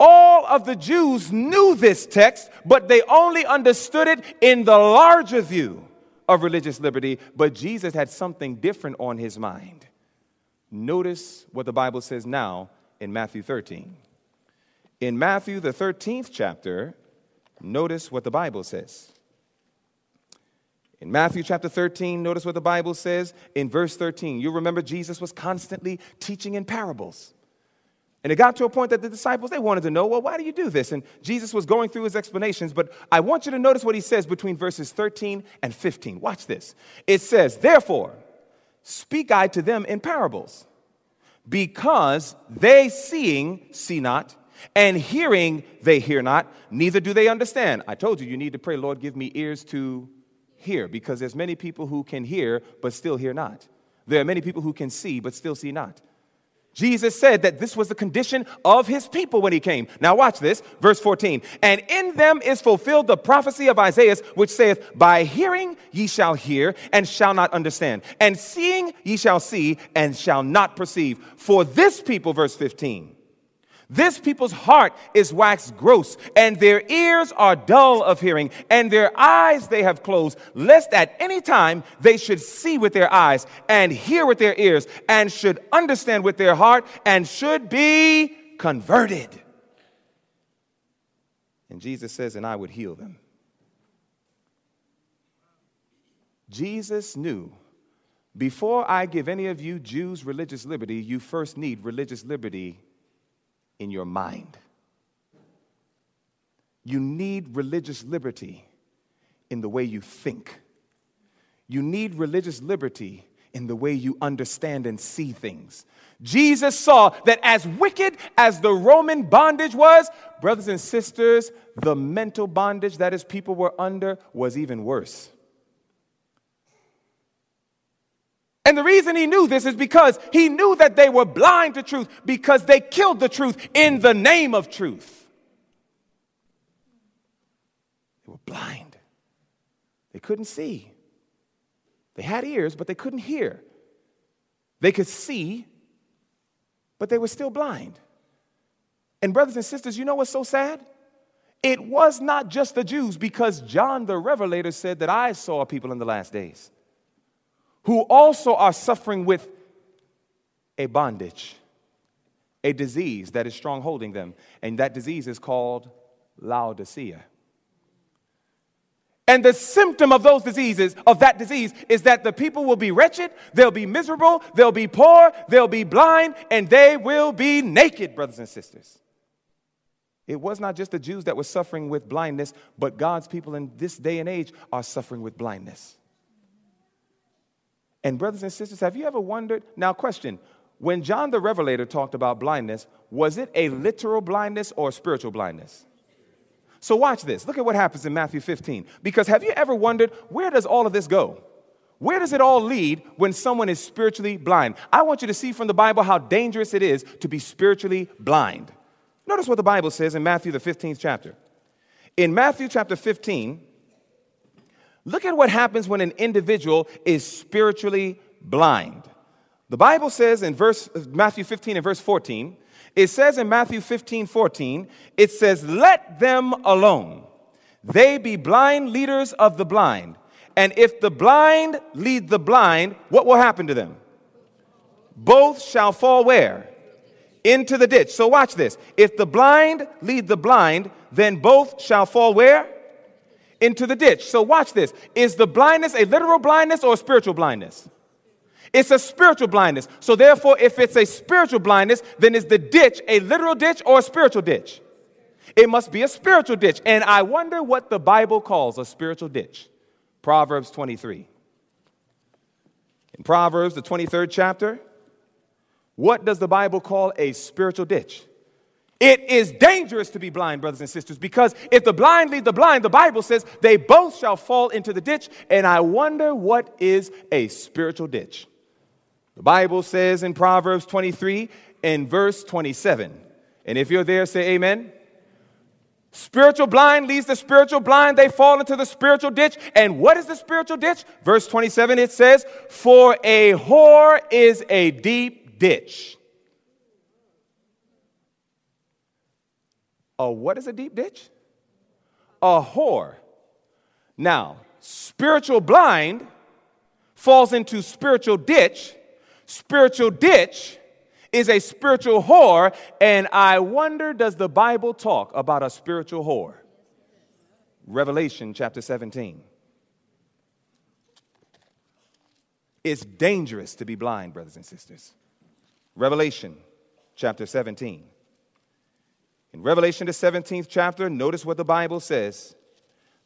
All of the Jews knew this text, but they only understood it in the larger view of religious liberty, but Jesus had something different on his mind. Notice what the Bible says now in Matthew 13. In Matthew, the 13th chapter, notice what the Bible says. In Matthew chapter 13, notice what the Bible says in verse 13. You remember Jesus was constantly teaching in parables. And it got to a point that the disciples, they wanted to know, well, why do you do this? And Jesus was going through his explanations, but I want you to notice what he says between verses 13 and 15. Watch this. It says, therefore, speak I to them in parables, because they seeing see not, and hearing they hear not, neither do they understand. I told you, you need to pray, Lord, give me ears to hear, because there's many people who can hear but still hear not. There are many people who can see but still see not. Jesus said that this was the condition of his people when he came. Now watch this, verse 14. And in them is fulfilled the prophecy of Isaiah, which saith, by hearing ye shall hear, and shall not understand. And seeing ye shall see, and shall not perceive. For this people, verse 15, this people's heart is waxed gross, and their ears are dull of hearing, and their eyes they have closed, lest at any time they should see with their eyes, and hear with their ears, and should understand with their heart, and should be converted. And Jesus says, and I would heal them. Jesus knew, before I give any of you Jews religious liberty, you first need religious liberty in your mind. You need religious liberty in the way you think. You need religious liberty in the way you understand and see things. Jesus saw that as wicked as the Roman bondage was, brothers and sisters, the mental bondage that his people were under was even worse. And the reason he knew this is because he knew that they were blind to truth, because they killed the truth in the name of truth. They were blind. They couldn't see. They had ears, but they couldn't hear. They could see, but they were still blind. And brothers and sisters, you know what's so sad? It was not just the Jews, because John the Revelator said that I saw people in the last days who also are suffering with a bondage, a disease that is strongholding them. And that disease is called Laodicea. And the symptom of those diseases, of that disease, is that the people will be wretched, they'll be miserable, they'll be poor, they'll be blind, and they will be naked, brothers and sisters. It was not just the Jews that were suffering with blindness, but God's people in this day and age are suffering with blindness. And brothers and sisters, have you ever wondered? Now, question, when John the Revelator talked about blindness, was it a literal blindness or a spiritual blindness? So watch this. Look at what happens in Matthew 15. Because have you ever wondered, where does all of this go? Where does it all lead when someone is spiritually blind? I want you to see from the Bible how dangerous it is to be spiritually blind. Notice what the Bible says in Matthew, the 15th chapter. In Matthew chapter 15, look at what happens when an individual is spiritually blind. The Bible says in Matthew 15 and verse 14, it says in Matthew 15, 14, it says, let them alone. They be blind leaders of the blind. And if the blind lead the blind, what will happen to them? Both shall fall where? Into the ditch. So watch this. If the blind lead the blind, then both shall fall where? Into the ditch. So watch this. Is the blindness a literal blindness or a spiritual blindness? It's a spiritual blindness. So therefore, if it's a spiritual blindness, then is the ditch a literal ditch or a spiritual ditch? It must be a spiritual ditch. And I wonder what the Bible calls a spiritual ditch. Proverbs 23. In Proverbs, the 23rd chapter, what does the Bible call a spiritual ditch? It is dangerous to be blind, brothers and sisters, because if the blind lead the blind, the Bible says they both shall fall into the ditch. And I wonder, what is a spiritual ditch? The Bible says in Proverbs 23 and verse 27, and if you're there, say amen. Spiritual blind leads the spiritual blind. They fall into the spiritual ditch. And what is the spiritual ditch? Verse 27, it says, for a whore is a deep ditch. What is a deep ditch? A whore. Now, spiritual blind falls into spiritual ditch. Spiritual ditch is a spiritual whore. And I wonder, does the Bible talk about a spiritual whore? Revelation chapter 17. It's dangerous to be blind, brothers and sisters. Revelation chapter 17. In Revelation, the 17th chapter, notice what the Bible says.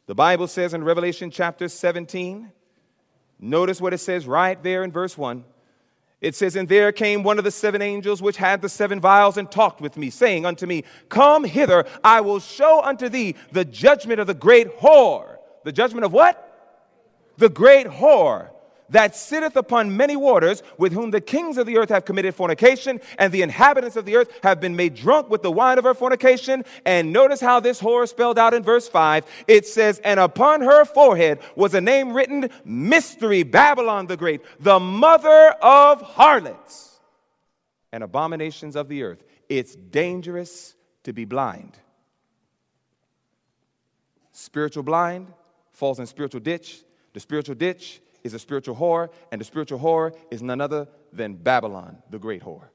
The Bible says in Revelation chapter 17, notice what it says right there in verse 1. It says, "And there came one of the seven angels which had the seven vials and talked with me, saying unto me, Come hither, I will show unto thee the judgment of the great whore." The judgment of what? "The great whore that sitteth upon many waters, with whom the kings of the earth have committed fornication, and the inhabitants of the earth have been made drunk with the wine of her fornication." And notice how this whore is spelled out in verse 5. It says, "And upon her forehead was a name written, Mystery, Babylon the Great, the mother of harlots and abominations of the earth." It's dangerous to be blind. Spiritual blind falls in spiritual ditch. The spiritual ditch is a spiritual whore, and the spiritual whore is none other than Babylon, the great whore.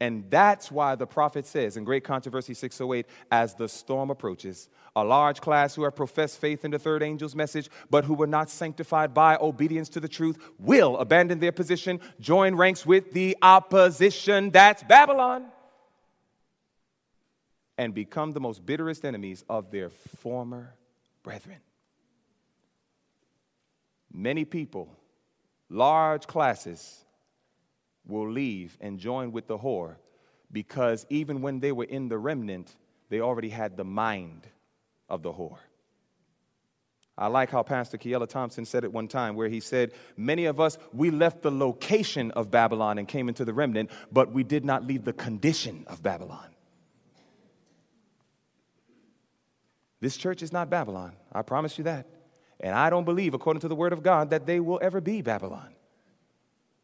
And that's why the prophet says in Great Controversy 608, "As the storm approaches, a large class who have professed faith in the third angel's message, but who were not sanctified by obedience to the truth, will abandon their position, join ranks with the opposition," that's Babylon, "and become the most bitterest enemies of their former brethren." Many people, large classes, will leave and join with the whore because even when they were in the remnant, they already had the mind of the whore. I like how Pastor Kiela Thompson said it one time where he said, "Many of us, we left the location of Babylon and came into the remnant, but we did not leave the condition of Babylon." This church is not Babylon. I promise you that. And I don't believe, according to the Word of God, that they will ever be Babylon.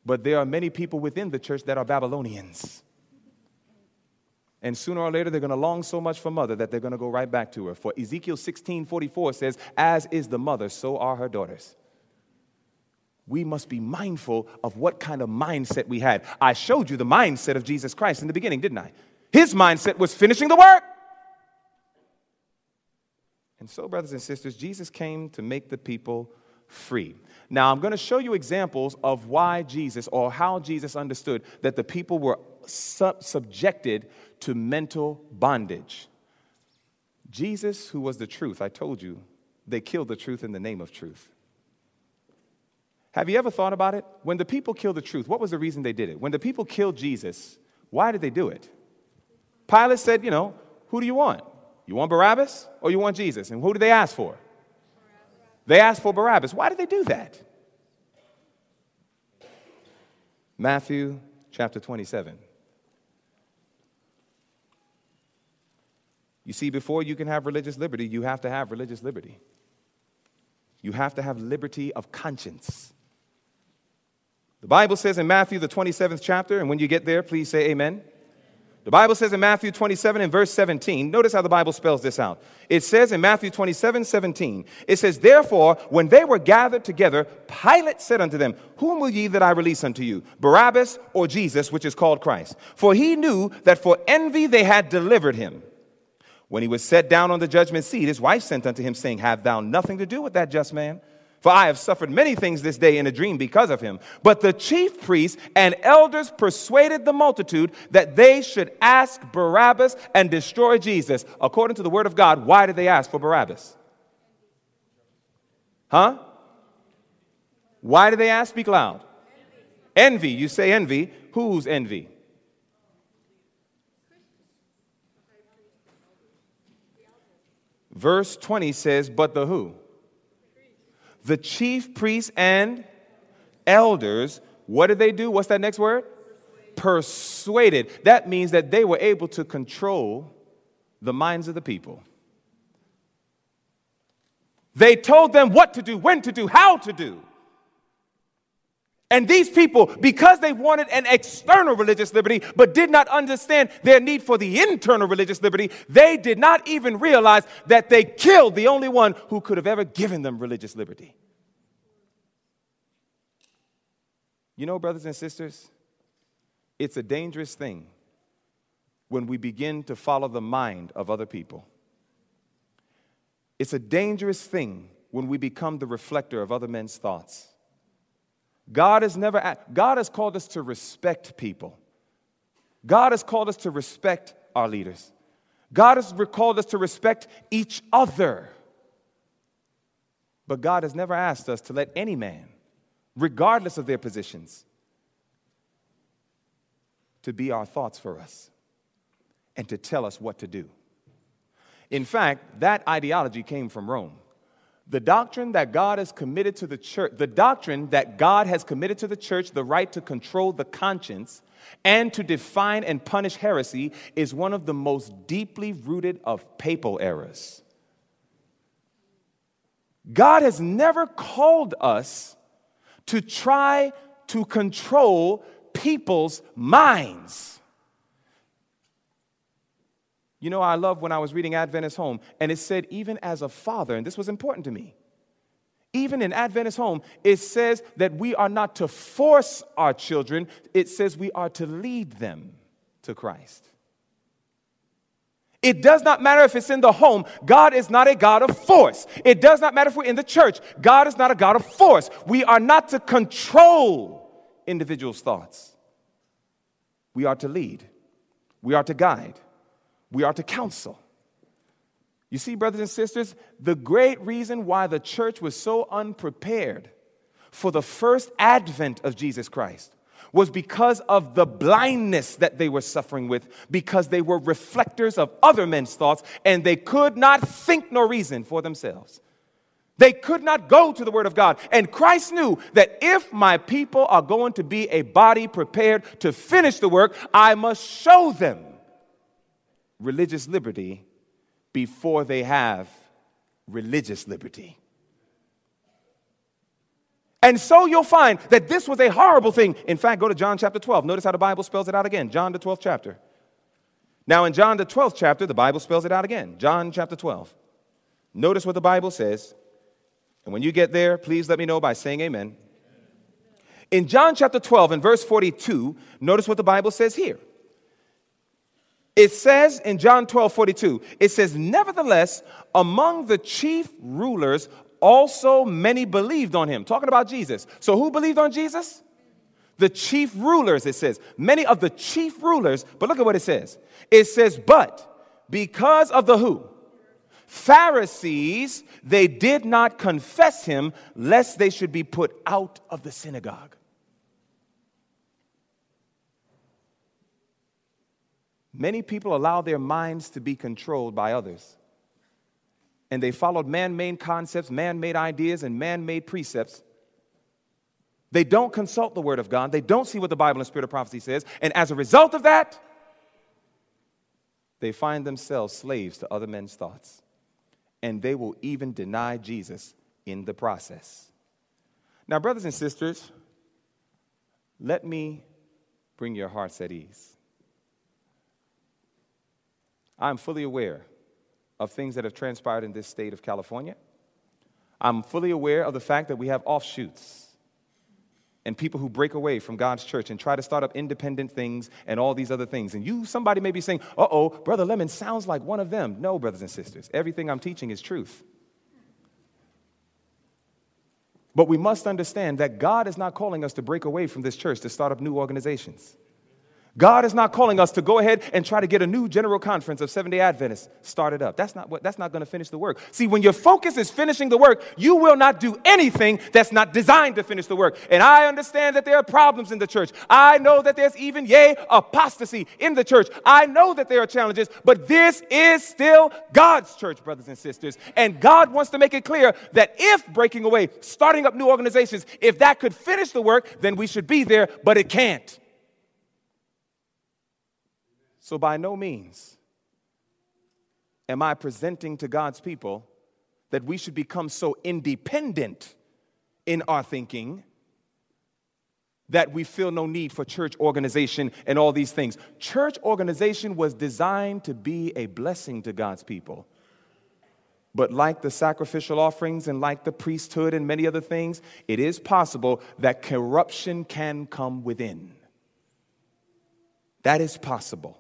But there are many people within the church that are Babylonians. And sooner or later, they're going to long so much for mother that they're going to go right back to her. For Ezekiel 16:44 says, "As is the mother, so are her daughters." We must be mindful of what kind of mindset we had. I showed you the mindset of Jesus Christ in the beginning, didn't I? His mindset was finishing the work. And so, brothers and sisters, Jesus came to make the people free. Now, I'm going to show you examples of why Jesus or how Jesus understood that the people were subjected to mental bondage. Jesus, who was the truth, I told you, they killed the truth in the name of truth. Have you ever thought about it? When the people killed the truth, what was the reason they did it? When the people killed Jesus, why did they do it? Pilate said, you know, "Who do you want? You want Barabbas or you want Jesus?" And who did they ask for? They asked for Barabbas. Why did they do that? Matthew chapter 27. You see, before you can have religious liberty, you have to have religious liberty. You have to have liberty of conscience. The Bible says in Matthew, the 27th chapter, and when you get there, please say amen. The Bible says in Matthew 27 and verse 17, notice how the Bible spells this out. It says in Matthew 27, 17, it says, "Therefore, when they were gathered together, Pilate said unto them, Whom will ye that I release unto you, Barabbas or Jesus, which is called Christ? For he knew that for envy they had delivered him. When he was set down on the judgment seat, his wife sent unto him, saying, Have thou nothing to do with that just man? For I have suffered many things this day in a dream because of him." But the chief priests and elders persuaded the multitude that they should ask Barabbas and destroy Jesus. According to the Word of God, why did they ask for Barabbas? Why did they ask? Speak loud. Envy. You say envy. Whose envy? Verse 20 says, but the who? The chief priests and elders, what did they do? What's that next word? Persuaded. That means that they were able to control the minds of the people. They told them what to do, when to do, how to do. And these people, because they wanted an external religious liberty, but did not understand their need for the internal religious liberty, they did not even realize that they killed the only one who could have ever given them religious liberty. You know, brothers and sisters, it's a dangerous thing when we begin to follow the mind of other people. It's a dangerous thing when we become the reflector of other men's thoughts. God has called us to respect people. God has called us to respect our leaders. God has called us to respect each other. But God has never asked us to let any man, regardless of their positions, to be our thoughts for us and to tell us what to do. In fact, that ideology came from Rome. The doctrine that God has committed to the church, the right to control the conscience and to define and punish heresy, is one of the most deeply rooted of papal errors. God has never called us to try to control people's minds. You know, I love when I was reading Adventist Home, and it said, even as a father, and this was important to me, even in Adventist Home, it says that we are not to force our children. It says we are to lead them to Christ. It does not matter if it's in the home. God is not a God of force. It does not matter if we're in the church. God is not a God of force. We are not to control individuals' thoughts. We are to lead. We are to guide. We are to counsel. You see, brothers and sisters, the great reason why the church was so unprepared for the first advent of Jesus Christ was because of the blindness that they were suffering with, because they were reflectors of other men's thoughts, and they could not think nor reason for themselves. They could not go to the Word of God. And Christ knew that if my people are going to be a body prepared to finish the work, I must show them religious liberty before they have religious liberty. And so you'll find that this was a horrible thing. In fact, go to John chapter 12. Notice how the Bible spells it out again. John the 12th chapter. Now in John the 12th chapter, the Bible spells it out again. John chapter 12. Notice what the Bible says. And when you get there, please let me know by saying amen. In John chapter 12 and verse 42, notice what the Bible says here. It says in John 12:42, it says, nevertheless, among the chief rulers also many believed on him. Talking about Jesus. So who believed on Jesus? The chief rulers, it says. Many of the chief rulers, but look at what it says. It says, but because of the who? Pharisees, they did not confess him, lest they should be put out of the synagogue. Many people allow their minds to be controlled by others. And they followed man-made concepts, man-made ideas, and man-made precepts. They don't consult the Word of God. They don't see what the Bible and Spirit of Prophecy says. And as a result of that, they find themselves slaves to other men's thoughts. And they will even deny Jesus in the process. Now, brothers and sisters, let me bring your hearts at ease. I'm fully aware of things that have transpired in this state of California. I'm fully aware of the fact that we have offshoots and people who break away from God's church and try to start up independent things and all these other things. And somebody may be saying, uh-oh, Brother Lemon sounds like one of them. No, brothers and sisters, everything I'm teaching is truth. But we must understand that God is not calling us to break away from this church to start up new organizations. God is not calling us to go ahead and try to get a new general conference of Seventh-day Adventists started up. That's not going to finish the work. See, when your focus is finishing the work, you will not do anything that's not designed to finish the work. And I understand that there are problems in the church. I know that there's even, apostasy in the church. I know that there are challenges, but this is still God's church, brothers and sisters. And God wants to make it clear that if breaking away, starting up new organizations, if that could finish the work, then we should be there, but it can't. So by no means am I presenting to God's people that we should become so independent in our thinking that we feel no need for church organization and all these things. Church organization was designed to be a blessing to God's people. But like the sacrificial offerings and like the priesthood and many other things, it is possible that corruption can come within. That is possible.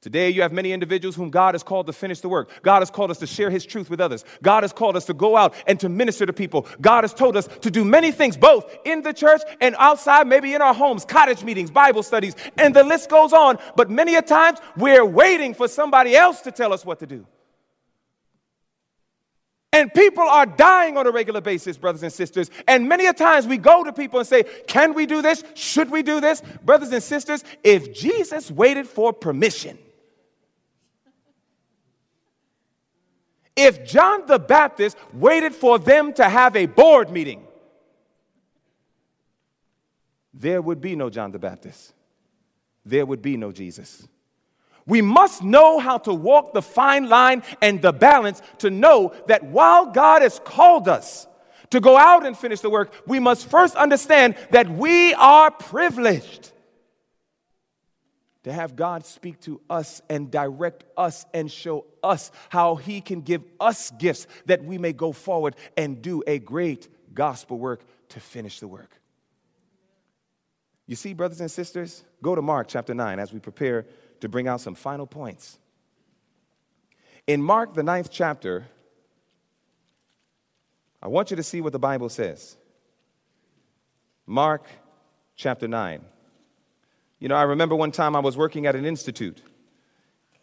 Today, you have many individuals whom God has called to finish the work. God has called us to share his truth with others. God has called us to go out and to minister to people. God has told us to do many things, both in the church and outside, maybe in our homes, cottage meetings, Bible studies, and the list goes on. But many a times, we're waiting for somebody else to tell us what to do. And people are dying on a regular basis, brothers and sisters. And many a times we go to people and say, can we do this? Should we do this? Brothers and sisters, if Jesus waited for permission, if John the Baptist waited for them to have a board meeting, there would be no John the Baptist. There would be no Jesus. We must know how to walk the fine line and the balance to know that while God has called us to go out and finish the work, we must first understand that we are privileged to have God speak to us and direct us and show us how he can give us gifts that we may go forward and do a great gospel work to finish the work. You see, brothers and sisters, go to Mark chapter 9 as we prepare to bring out some final points. In Mark, the 9th chapter, I want you to see what the Bible says. Mark chapter 9. You know, I remember one time I was working at an institute,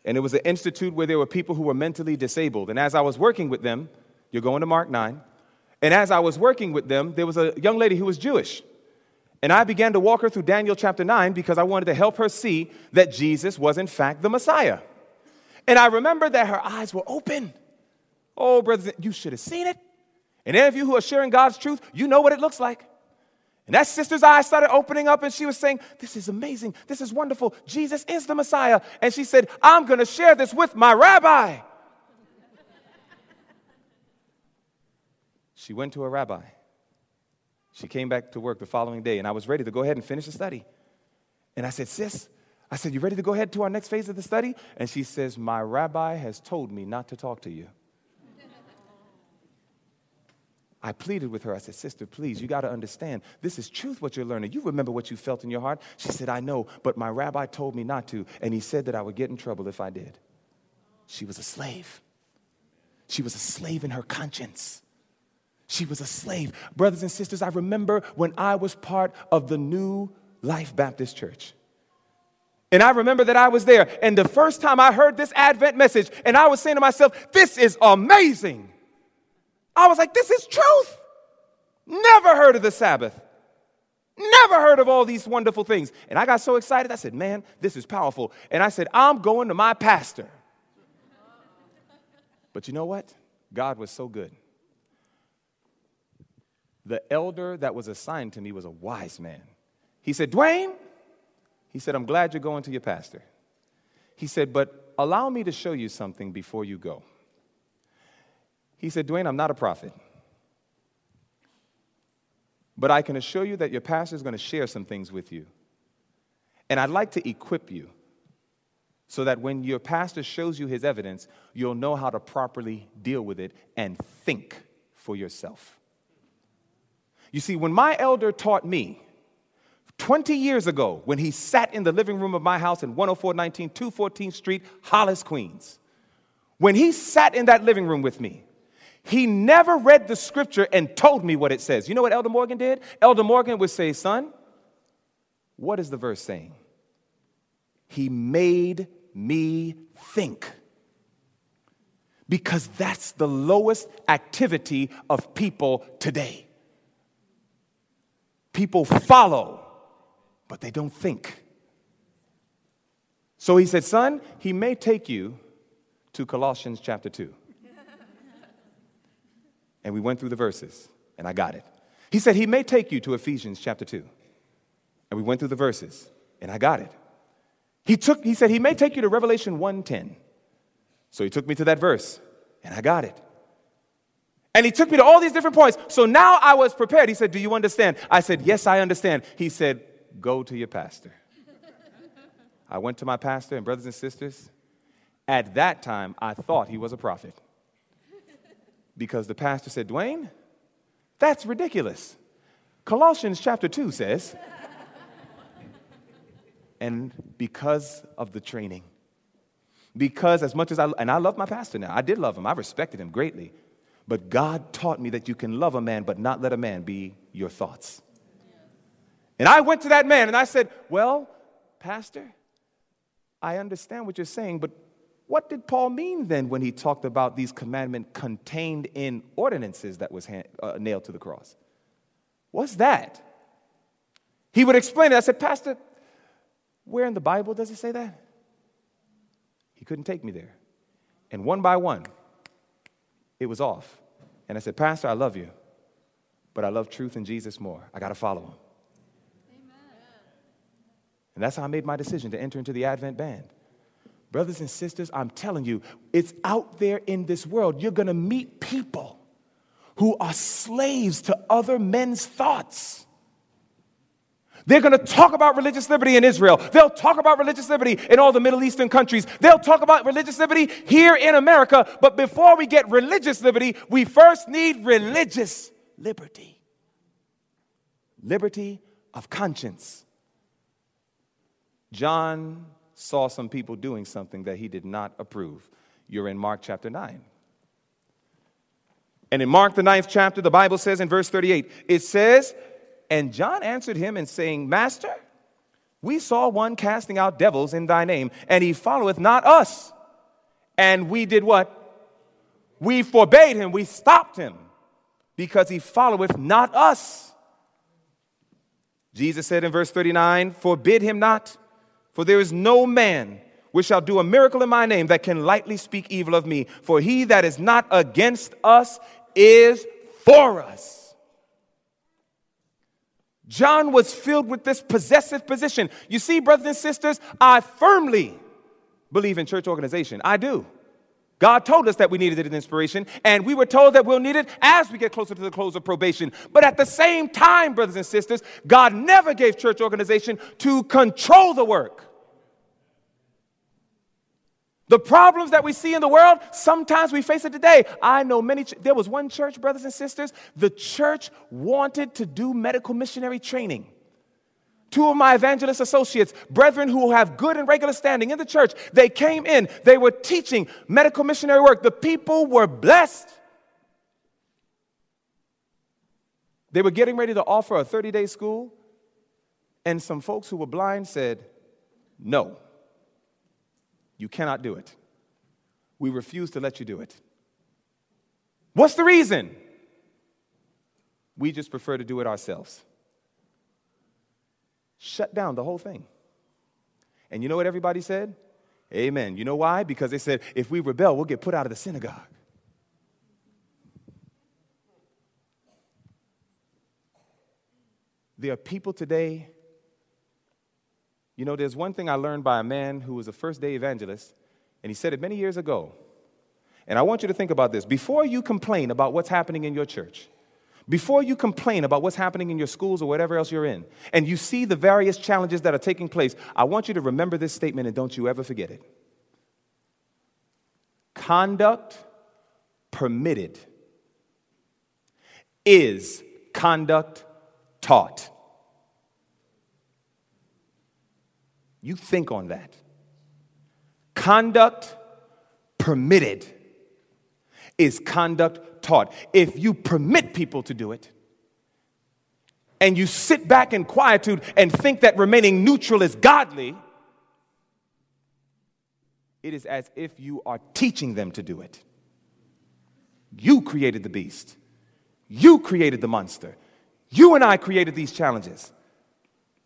and it was an institute where there were people who were mentally disabled. And as I was working with them, you're going to Mark 9, and as I was working with them, there was a young lady who was Jewish. And I began to walk her through Daniel chapter 9 because I wanted to help her see that Jesus was, in fact, the Messiah. And I remember that her eyes were open. Oh, brothers, you should have seen it. And any of you who are sharing God's truth, you know what it looks like. And that sister's eyes started opening up, and she was saying, this is amazing. This is wonderful. Jesus is the Messiah. And she said, I'm going to share this with my rabbi. She went to a rabbi. She came back to work the following day, and I was ready to go ahead and finish the study. And I said, sis, you ready to go ahead to our next phase of the study? And she says, my rabbi has told me not to talk to you. I pleaded with her. I said, sister, please, you got to understand. This is truth what you're learning. You remember what you felt in your heart. She said, I know, but my rabbi told me not to, and he said that I would get in trouble if I did. She was a slave. She was a slave in her conscience. She was a slave. Brothers and sisters, I remember when I was part of the New Life Baptist Church. And I remember that I was there, and the first time I heard this Advent message, and I was saying to myself, this is amazing. I was like, this is truth. Never heard of the Sabbath. Never heard of all these wonderful things. And I got so excited, I said, man, this is powerful. And I said, I'm going to my pastor. But you know what? God was so good. The elder that was assigned to me was a wise man. He said, Dwayne, he said, I'm glad you're going to your pastor. He said, but allow me to show you something before you go. He said, Dwayne, I'm not a prophet, but I can assure you that your pastor is going to share some things with you. And I'd like to equip you so that when your pastor shows you his evidence, you'll know how to properly deal with it and think for yourself. You see, when my elder taught me 20 years ago, when he sat in the living room of my house in 10419 214th Street, Hollis, Queens, when he sat in that living room with me, he never read the scripture and told me what it says. You know what Elder Morgan did? Elder Morgan would say, son, what is the verse saying? He made me think. Because that's the lowest activity of people today. People follow, but they don't think. So he said, son, he may take you to Colossians chapter 2. And we went through the verses, and I got it. He said, he may take you to Ephesians chapter 2. And we went through the verses, and I got it. He said, he may take you to Revelation 1:10. So he took me to that verse, and I got it. And he took me to all these different points. So now I was prepared. He said, do you understand? I said, yes, I understand. He said, go to your pastor. I went to my pastor, and brothers and sisters, at that time, I thought he was a prophet. Because the pastor said, Dwayne, that's ridiculous. Colossians chapter 2 says, and because of the training, Because as much as I love my pastor now, I did love him, I respected him greatly, but God taught me that you can love a man but not let a man be your thoughts. And I went to that man and I said, well, pastor, I understand what you're saying, but what did Paul mean then when he talked about these commandments contained in ordinances that was nailed to the cross? What's that? He would explain it. I said, pastor, where in the Bible does it say that? He couldn't take me there. And one by one, it was off. And I said, pastor, I love you, but I love truth and Jesus more. I got to follow him. And that's how I made my decision to enter into the Advent band. Brothers and sisters, I'm telling you, it's out there in this world. You're going to meet people who are slaves to other men's thoughts. They're going to talk about religious liberty in Israel. They'll talk about religious liberty in all the Middle Eastern countries. They'll talk about religious liberty here in America. But before we get religious liberty, we first need religious liberty. Liberty of conscience. John saw some people doing something that he did not approve. You're in Mark chapter 9. And in Mark, the 9th chapter, the Bible says in verse 38, it says, and John answered him and saying, Master, we saw one casting out devils in thy name, and he followeth not us. And we did what? We forbade him. We stopped him because he followeth not us. Jesus said in verse 39, forbid him not. For there is no man which shall do a miracle in my name that can lightly speak evil of me. For he that is not against us is for us. John was filled with this possessive position. You see, brothers and sisters, I firmly believe in church organization. I do. God told us that we needed it in inspiration, and we were told that we'll need it as we get closer to the close of probation. But at the same time, brothers and sisters, God never gave church organization to control the work. The problems that we see in the world, sometimes we face it today. I know many, there was one church, brothers and sisters, the church wanted to do medical missionary training. Two of my evangelist associates, brethren who have good and regular standing in the church, they came in, they were teaching medical missionary work. The people were blessed. They were getting ready to offer a 30-day school, and some folks who were blind said, no, you cannot do it. We refuse to let you do it. What's the reason? We just prefer to do it ourselves. Shut down the whole thing. And you know what everybody said? Amen. You know why? Because they said, if we rebel, we'll get put out of the synagogue. There are people today, you know, there's one thing I learned by a man who was a first-day evangelist, and he said it many years ago. And I want you to think about this. Before you complain about what's happening in your church, before you complain about what's happening in your schools or whatever else you're in, and you see the various challenges that are taking place, I want you to remember this statement, and don't you ever forget it. Conduct permitted is conduct taught. You think on that. Conduct permitted is conduct taught. If you permit people to do it, and you sit back in quietude and think that remaining neutral is godly, it is as if you are teaching them to do it. You created the beast. You created the monster. You and I created these challenges.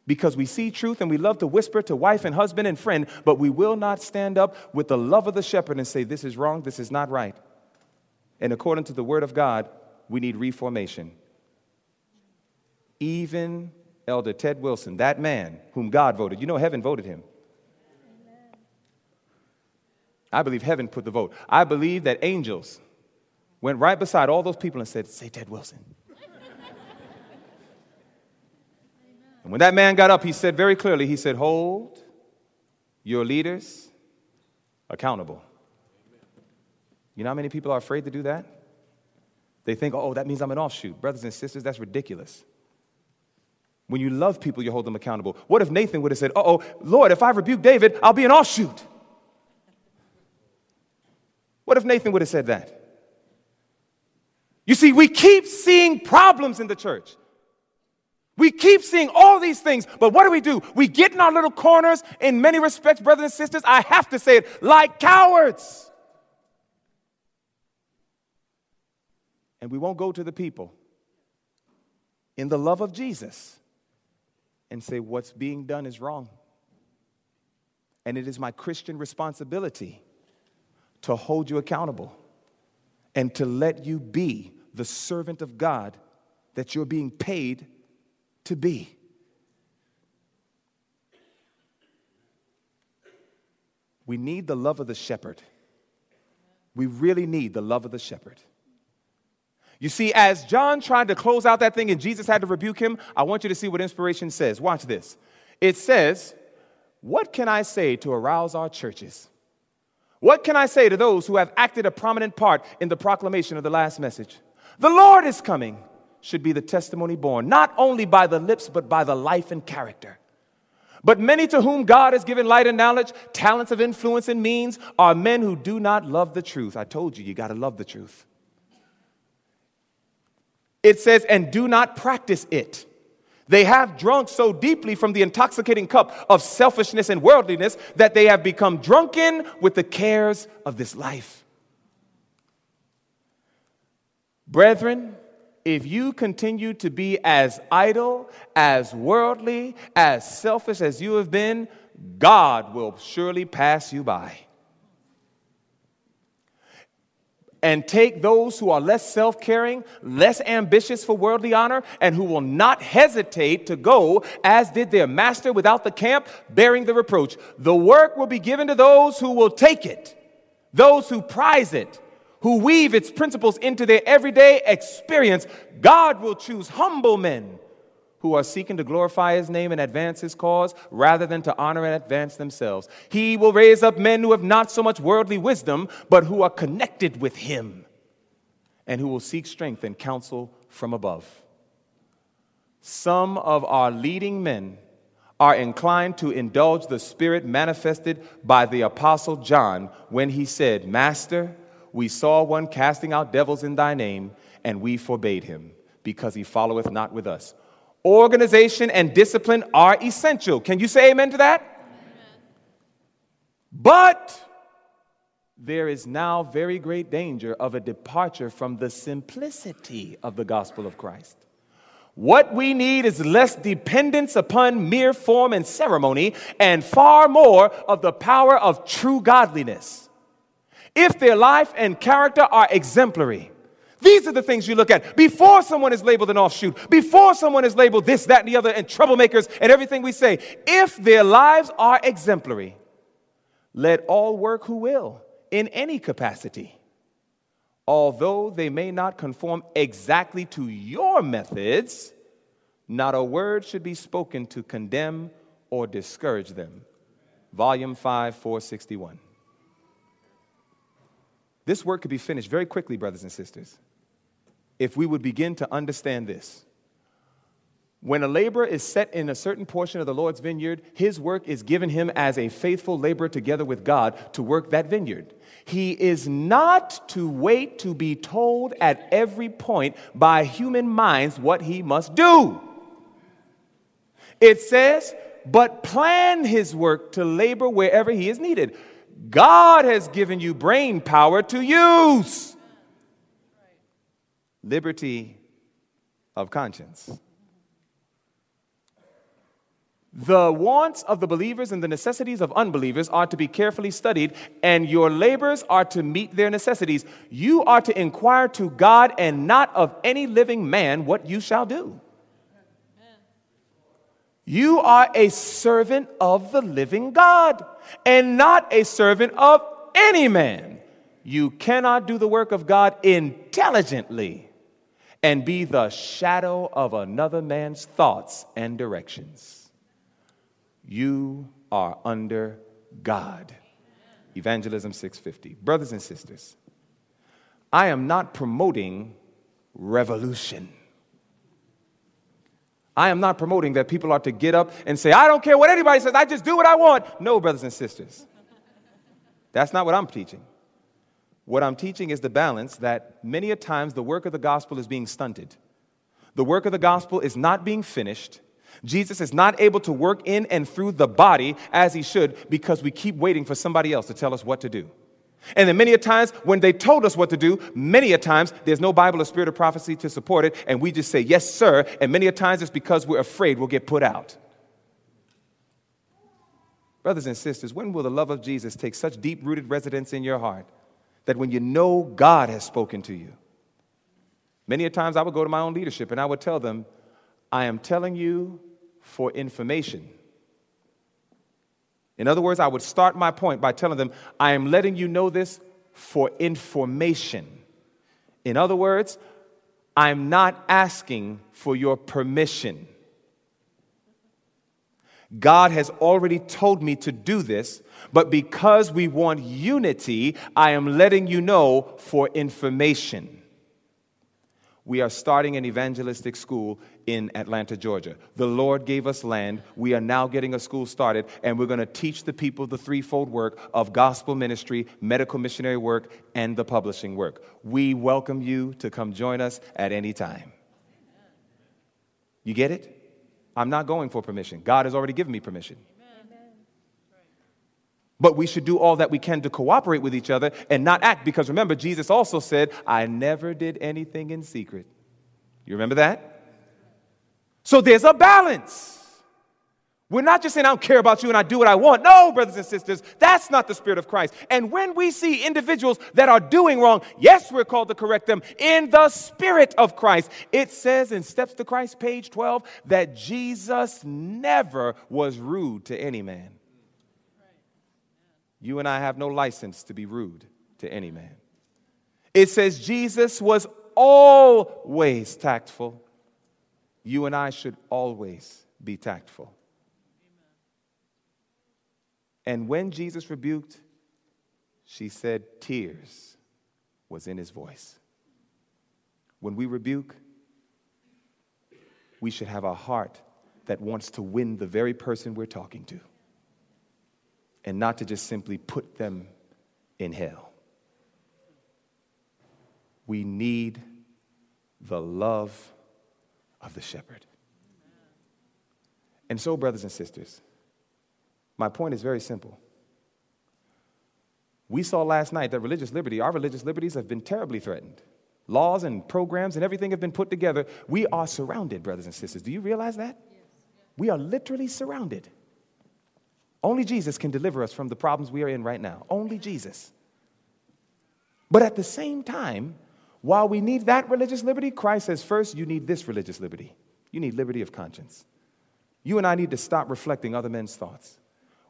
Because we see truth and we love to whisper to wife and husband and friend, but we will not stand up with the love of the shepherd and say, this is wrong, this is not right. And according to the Word of God, we need reformation. Even Elder Ted Wilson, that man whom God voted, you know heaven voted him. I believe heaven put the vote. I believe that angels went right beside all those people and said, say Ted Wilson. And when that man got up, he said very clearly, he said, hold your leaders accountable. You know how many people are afraid to do that? They think, oh, that means I'm an offshoot. Brothers and sisters, that's ridiculous. When you love people, you hold them accountable. What if Nathan would have said, Lord, if I rebuke David, I'll be an offshoot? What if Nathan would have said that? You see, we keep seeing problems in the church. We keep seeing all these things, but what do? We get in our little corners, in many respects, brothers and sisters, I have to say it, like cowards. And we won't go to the people in the love of Jesus and say what's being done is wrong. And it is my Christian responsibility to hold you accountable and to let you be the servant of God that you're being paid to be. We need the love of the shepherd. We really need the love of the shepherd. You see, as John tried to close out that thing and Jesus had to rebuke him, I want you to see what inspiration says. Watch this. It says, what can I say to arouse our churches? What can I say to those who have acted a prominent part in the proclamation of the last message? The Lord is coming should be the testimony borne, not only by the lips, but by the life and character. But many to whom God has given light and knowledge, talents of influence and means, are men who do not love the truth. I told you, you got to love the truth. It says, and do not practice it. They have drunk so deeply from the intoxicating cup of selfishness and worldliness that they have become drunken with the cares of this life. Brethren, if you continue to be as idle, as worldly, as selfish as you have been, God will surely pass you by. And take those who are less self-caring, less ambitious for worldly honor, and who will not hesitate to go, as did their master without the camp, bearing the reproach. The work will be given to those who will take it, those who prize it, who weave its principles into their everyday experience. God will choose humble men who are seeking to glorify his name and advance his cause rather than to honor and advance themselves. He will raise up men who have not so much worldly wisdom, but who are connected with him and who will seek strength and counsel from above. Some of our leading men are inclined to indulge the spirit manifested by the Apostle John when he said, Master, we saw one casting out devils in thy name, and we forbade him, because he followeth not with us. Organization and discipline are essential. Can you say amen to that? Amen. But there is now very great danger of a departure from the simplicity of the gospel of Christ. What we need is less dependence upon mere form and ceremony and far more of the power of true godliness. If their life and character are exemplary, these are the things you look at. Before someone is labeled an offshoot, before someone is labeled this, that, and the other, and troublemakers, and everything we say, if their lives are exemplary, let all work who will, in any capacity, although they may not conform exactly to your methods, not a word should be spoken to condemn or discourage them. Volume 5, 461. This work could be finished very quickly, brothers and sisters, if we would begin to understand this. When a laborer is set in a certain portion of the Lord's vineyard, his work is given him as a faithful laborer together with God to work that vineyard. He is not to wait to be told at every point by human minds what he must do. It says, but plan his work to labor wherever he is needed. God has given you brain power to use. Liberty of conscience. The wants of the believers and the necessities of unbelievers are to be carefully studied, and your labors are to meet their necessities. You are to inquire to God and not of any living man what you shall do. You are a servant of the living God and not a servant of any man. You cannot do the work of God intelligently and be the shadow of another man's thoughts and directions. You are under God. Evangelism 650. Brothers and sisters, I am not promoting revolution. I am not promoting that people are to get up and say, I don't care what anybody says, I just do what I want. No, brothers and sisters. That's not what I'm teaching. What I'm teaching is the balance that many a times the work of the gospel is being stunted. The work of the gospel is not being finished. Jesus is not able to work in and through the body as he should because we keep waiting for somebody else to tell us what to do. And then many a times when they told us what to do, many a times there's no Bible or spirit of prophecy to support it, and we just say, yes, sir, and many a times it's because we're afraid we'll get put out. Brothers and sisters, when will the love of Jesus take such deep-rooted residence in your heart that when you know God has spoken to you? Many a times I would go to my own leadership and I would tell them, I am telling you for information. In other words, I would start my point by telling them, I am letting you know this for information. In other words, I'm not asking for your permission. God has already told me to do this, but because we want unity, I am letting you know for information. We are starting an evangelistic school in Atlanta, Georgia. The Lord gave us land. We are now getting a school started, and we're going to teach the people the threefold work of gospel ministry, medical missionary work, and the publishing work. We welcome you to come join us at any time. You get it? I'm not going for permission. God has already given me permission. Amen. But we should do all that we can to cooperate with each other and not act, because remember, Jesus also said, I never did anything in secret. You remember that? So there's a balance. We're not just saying, I don't care about you and I do what I want. No, brothers and sisters, that's not the spirit of Christ. And when we see individuals that are doing wrong, yes, we're called to correct them in the spirit of Christ. It says in Steps to Christ, page 12, that Jesus never was rude to any man. You and I have no license to be rude to any man. It says Jesus was always tactful. You and I should always be tactful. And when Jesus rebuked, she said tears was in his voice. When we rebuke, we should have a heart that wants to win the very person we're talking to, and not to just simply put them in hell. We need the love of the shepherd. And so, brothers and sisters, my point is very simple. We saw last night that religious liberty, our religious liberties have been terribly threatened. Laws and programs and everything have been put together. We are surrounded, brothers and sisters. Do you realize that? Yes. We are literally surrounded. Only Jesus can deliver us from the problems we are in right now. Only Jesus. But at the same time, while we need that religious liberty, Christ says, first, you need this religious liberty. You need liberty of conscience. You and I need to stop reflecting other men's thoughts.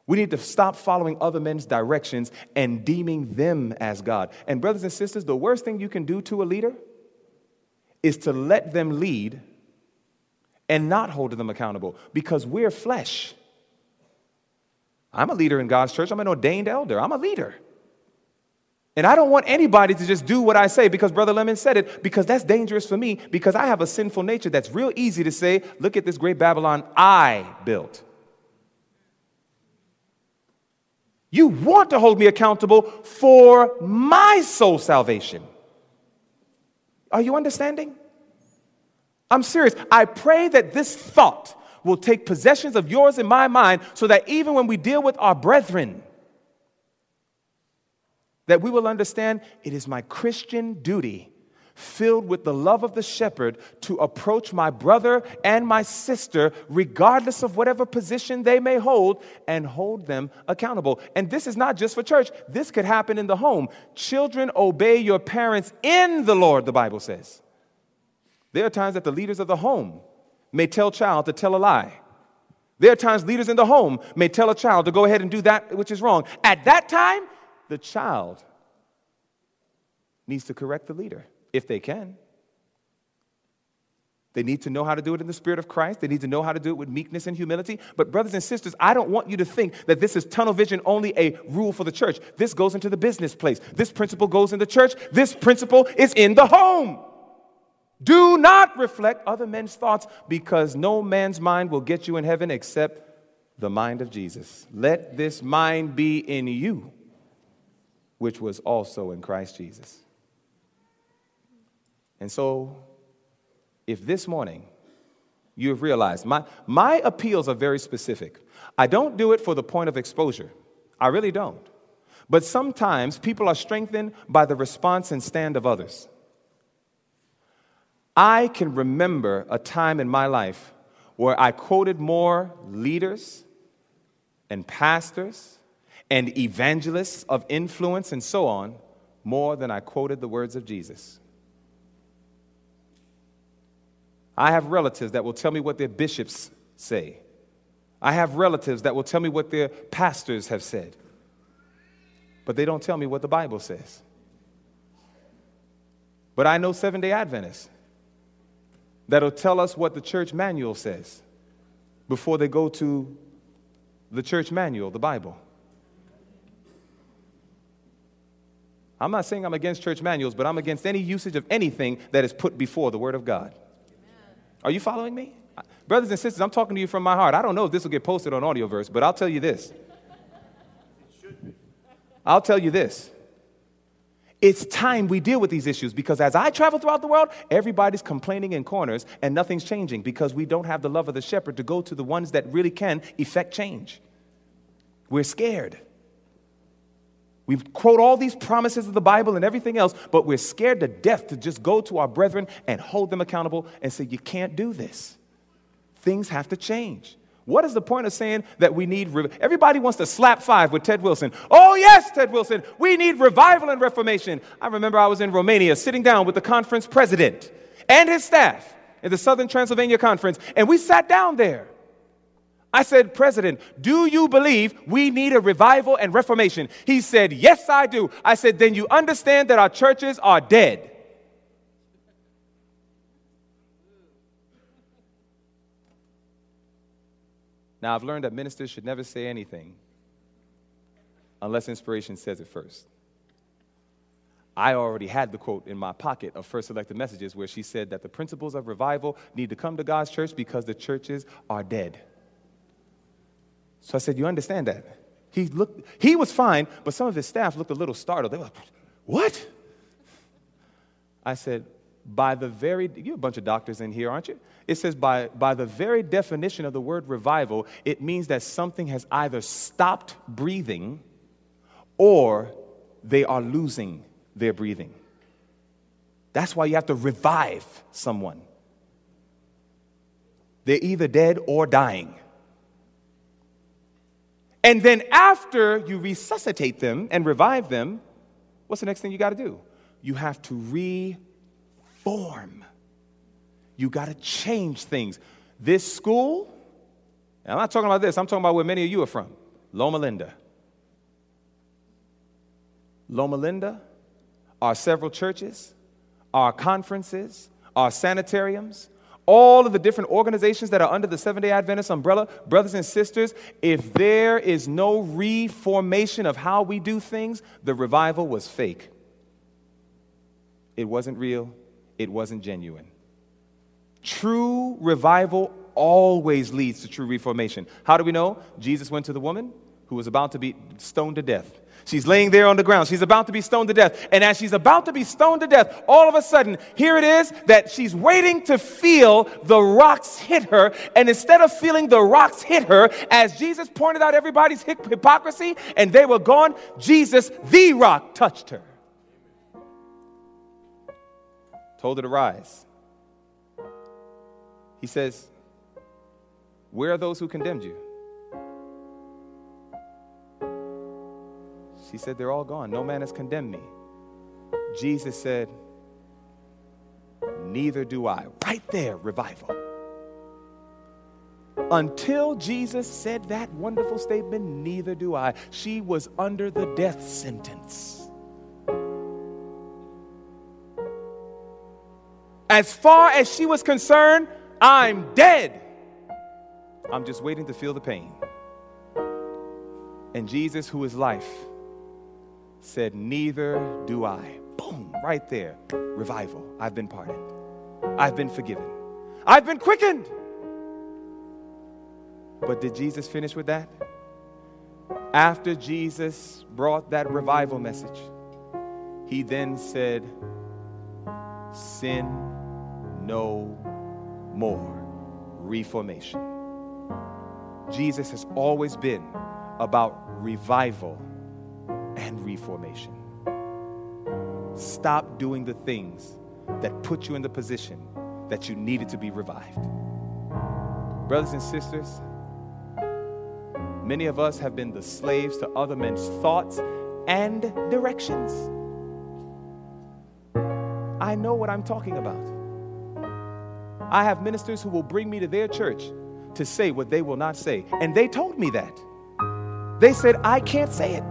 We need to stop following other men's directions and deeming them as God. And brothers and sisters, the worst thing you can do to a leader is to let them lead and not hold them accountable, because we're flesh. I'm a leader in God's church. I'm an ordained elder. I'm a leader. And I don't want anybody to just do what I say because Brother Lemon said it, because that's dangerous for me, because I have a sinful nature that's real easy to say, look at this great Babylon I built. You want to hold me accountable for my soul salvation. Are you understanding? I'm serious. I pray that this thought will take possessions of yours in my mind, so that even when we deal with our brethren, that we will understand it is my Christian duty, filled with the love of the shepherd, to approach my brother and my sister, regardless of whatever position they may hold, and hold them accountable. And this is not just for church. This could happen in the home. Children, obey your parents in the Lord, the Bible says. There are times that the leaders of the home may tell a child to tell a lie. There are times leaders in the home may tell a child to go ahead and do that which is wrong. At that time, the child needs to correct the leader. If they can. They need to know how to do it in the spirit of Christ. They need to know how to do it with meekness and humility. But brothers and sisters, I don't want you to think that this is tunnel vision, only a rule for the church. This goes into the business place. This principle goes in the church. This principle is in the home. Do not reflect other men's thoughts, because no man's mind will get you in heaven except the mind of Jesus. Let this mind be in you, which was also in Christ Jesus. And so, if this morning you have realized, my appeals are very specific. I don't do it for the point of exposure. I really don't. But sometimes people are strengthened by the response and stand of others. I can remember a time in my life where I quoted more leaders and pastors and evangelists of influence and so on more than I quoted the words of Jesus. I have relatives that will tell me what their bishops say. I have relatives that will tell me what their pastors have said. But they don't tell me what the Bible says. But I know Seventh-day Adventists that'll tell us what the church manual says before they go to the church manual, the Bible. I'm not saying I'm against church manuals, but I'm against any usage of anything that is put before the Word of God. Are you following me? Brothers and sisters, I'm talking to you from my heart. I don't know if this will get posted on Audioverse, but I'll tell you this. I'll tell you this. It's time we deal with these issues because as I travel throughout the world, everybody's complaining in corners and nothing's changing because we don't have the love of the shepherd to go to the ones that really can effect change. We're scared. We quote all these promises of the Bible and everything else, but we're scared to death to just go to our brethren and hold them accountable and say, you can't do this. Things have to change. What is the point of saying that we need everybody wants to slap five with Ted Wilson. Oh, yes, Ted Wilson, we need revival and reformation. I remember I was in Romania sitting down with the conference president and his staff at the Southern Transylvania Conference, and we sat down there. I said, President, do you believe we need a revival and reformation? He said, yes, I do. I said, then you understand that our churches are dead. Now, I've learned that ministers should never say anything unless inspiration says it first. I already had the quote in my pocket of First Selected Messages where she said that the principles of revival need to come to God's church because the churches are dead. So I said, you understand that? He was fine, but some of his staff looked a little startled. They were like, what? I said, you're a bunch of doctors in here, aren't you? It says by the very definition of the word revival, it means that something has either stopped breathing or they are losing their breathing. That's why you have to revive someone. They're either dead or dying. And then after you resuscitate them and revive them, what's the next thing you got to do? You have to reform. You got to change things. This school, and I'm not talking about this. I'm talking about where many of you are from, Loma Linda. Loma Linda, our several churches, our conferences, our sanitariums, all of the different organizations that are under the Seventh-day Adventist umbrella, brothers and sisters, if there is no reformation of how we do things, the revival was fake. It wasn't real. It wasn't genuine. True revival always leads to true reformation. How do we know? Jesus went to the woman who was about to be stoned to death. She's laying there on the ground. She's about to be stoned to death. And as she's about to be stoned to death, all of a sudden, here it is that she's waiting to feel the rocks hit her. And instead of feeling the rocks hit her, as Jesus pointed out everybody's hypocrisy and they were gone, Jesus, the rock, touched her. Told her to rise. He says, where are those who condemned you? She said, they're all gone. No man has condemned me. Jesus said, neither do I. Right there, revival. Until Jesus said that wonderful statement, neither do I, she was under the death sentence. As far as she was concerned, I'm dead. I'm just waiting to feel the pain. And Jesus, who is life, said, neither do I. Boom, right there. Revival. I've been pardoned. I've been forgiven. I've been quickened. But did Jesus finish with that? After Jesus brought that revival message, He then said, sin no more. Reformation. Jesus has always been about revival and reformation. Stop doing the things that put you in the position that you needed to be revived. Brothers and sisters, many of us have been the slaves to other men's thoughts and directions. I know what I'm talking about. I have ministers who will bring me to their church to say what they will not say. And they told me that. They said, I can't say it.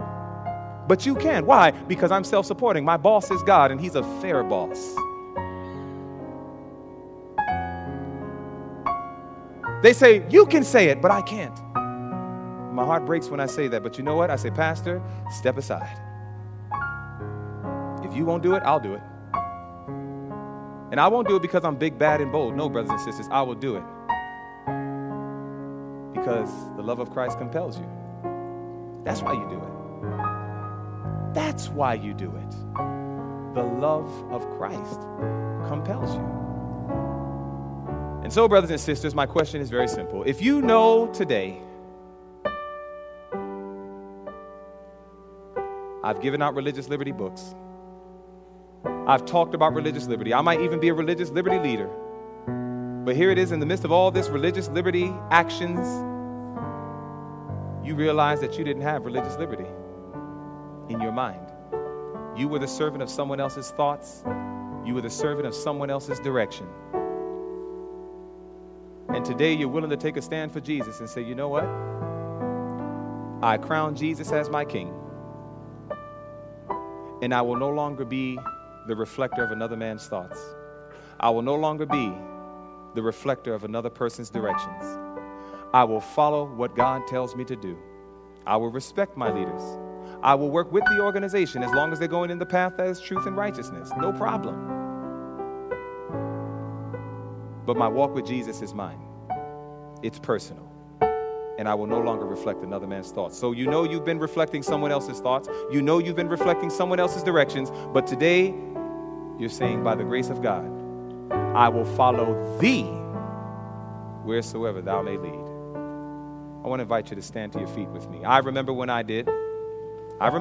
But you can. Why? Because I'm self-supporting. My boss is God, and he's a fair boss. They say, you can say it, but I can't. My heart breaks when I say that. But you know what? I say, Pastor, step aside. If you won't do it, I'll do it. And I won't do it because I'm big, bad, and bold. No, brothers and sisters, I will do it because the love of Christ compels you. That's why you do it. That's why you do it. The love of Christ compels you. And so, brothers and sisters, my question is very simple. If you know today, I've given out religious liberty books. I've talked about religious liberty. I might even be a religious liberty leader. But here it is, in the midst of all this religious liberty actions, you realize that you didn't have religious liberty in your mind. You were the servant of someone else's thoughts. You were the servant of someone else's direction. And today you're willing to take a stand for Jesus and say, you know what? I crown Jesus as my king, and I will no longer be the reflector of another man's thoughts. I will no longer be the reflector of another person's directions. I will follow what God tells me to do. I will respect my leaders. I will work with the organization as long as they're going in the path that is truth and righteousness. No problem. But my walk with Jesus is mine. It's personal. And I will no longer reflect another man's thoughts. So you know you've been reflecting someone else's thoughts. You know you've been reflecting someone else's directions. But today, you're saying, by the grace of God, I will follow thee wheresoever thou may lead. I want to invite you to stand to your feet with me. I remember when I did, but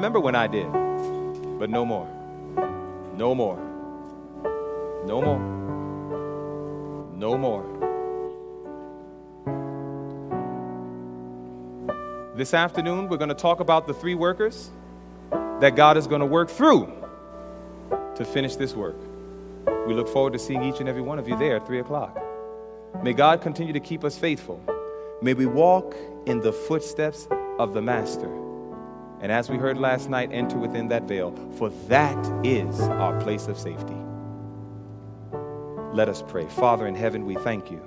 no more, no more, no more, no more. This afternoon, we're going to talk about the three workers that God is going to work through to finish this work. We look forward to seeing each and every one of you there at 3 o'clock. May God continue to keep us faithful. May we walk in the footsteps of the Master. And as we heard last night, enter within that veil, for that is our place of safety. Let us pray. Father in heaven, we thank you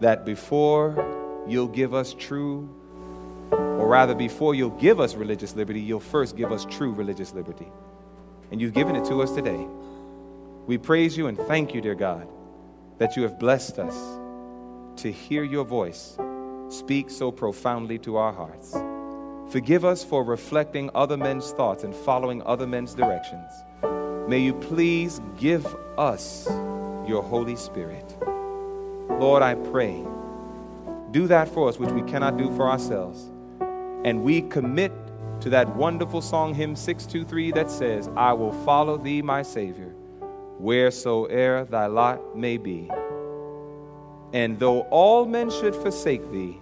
that before you'll give us religious liberty, you'll first give us true religious liberty. And you've given it to us today. We praise you and thank you, dear God, that you have blessed us to hear your voice speak so profoundly to our hearts. Forgive us for reflecting other men's thoughts and following other men's directions. May you please give us your Holy Spirit. Lord, I pray, do that for us which we cannot do for ourselves. And we commit to that wonderful song, hymn 623, that says, I will follow thee, my Savior, wheresoe'er thy lot may be. And though all men should forsake thee,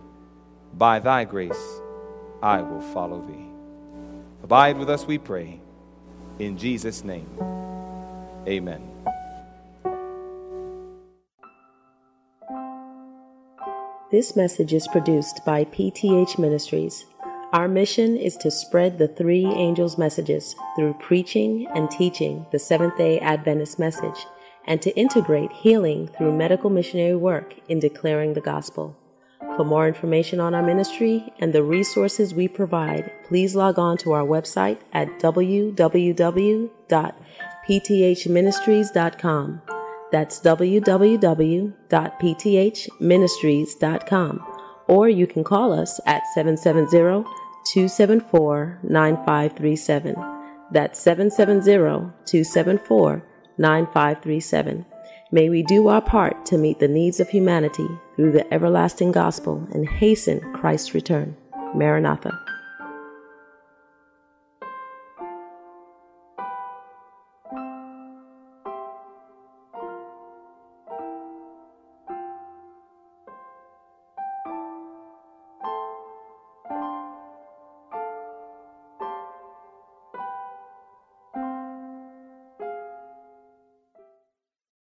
by thy grace I will follow thee. Abide with us, we pray. In Jesus' name, amen. This message is produced by PTH Ministries. Our mission is to spread the three angels' messages through preaching and teaching the Seventh-day Adventist message, and to integrate healing through medical missionary work in declaring the gospel. For more information on our ministry and the resources we provide, please log on to our website at www.pthministries.com. That's www.pthministries.com. Or you can call us at 770-274-9537. That's 770-274-9537. May we do our part to meet the needs of humanity through the everlasting gospel and hasten Christ's return. Maranatha.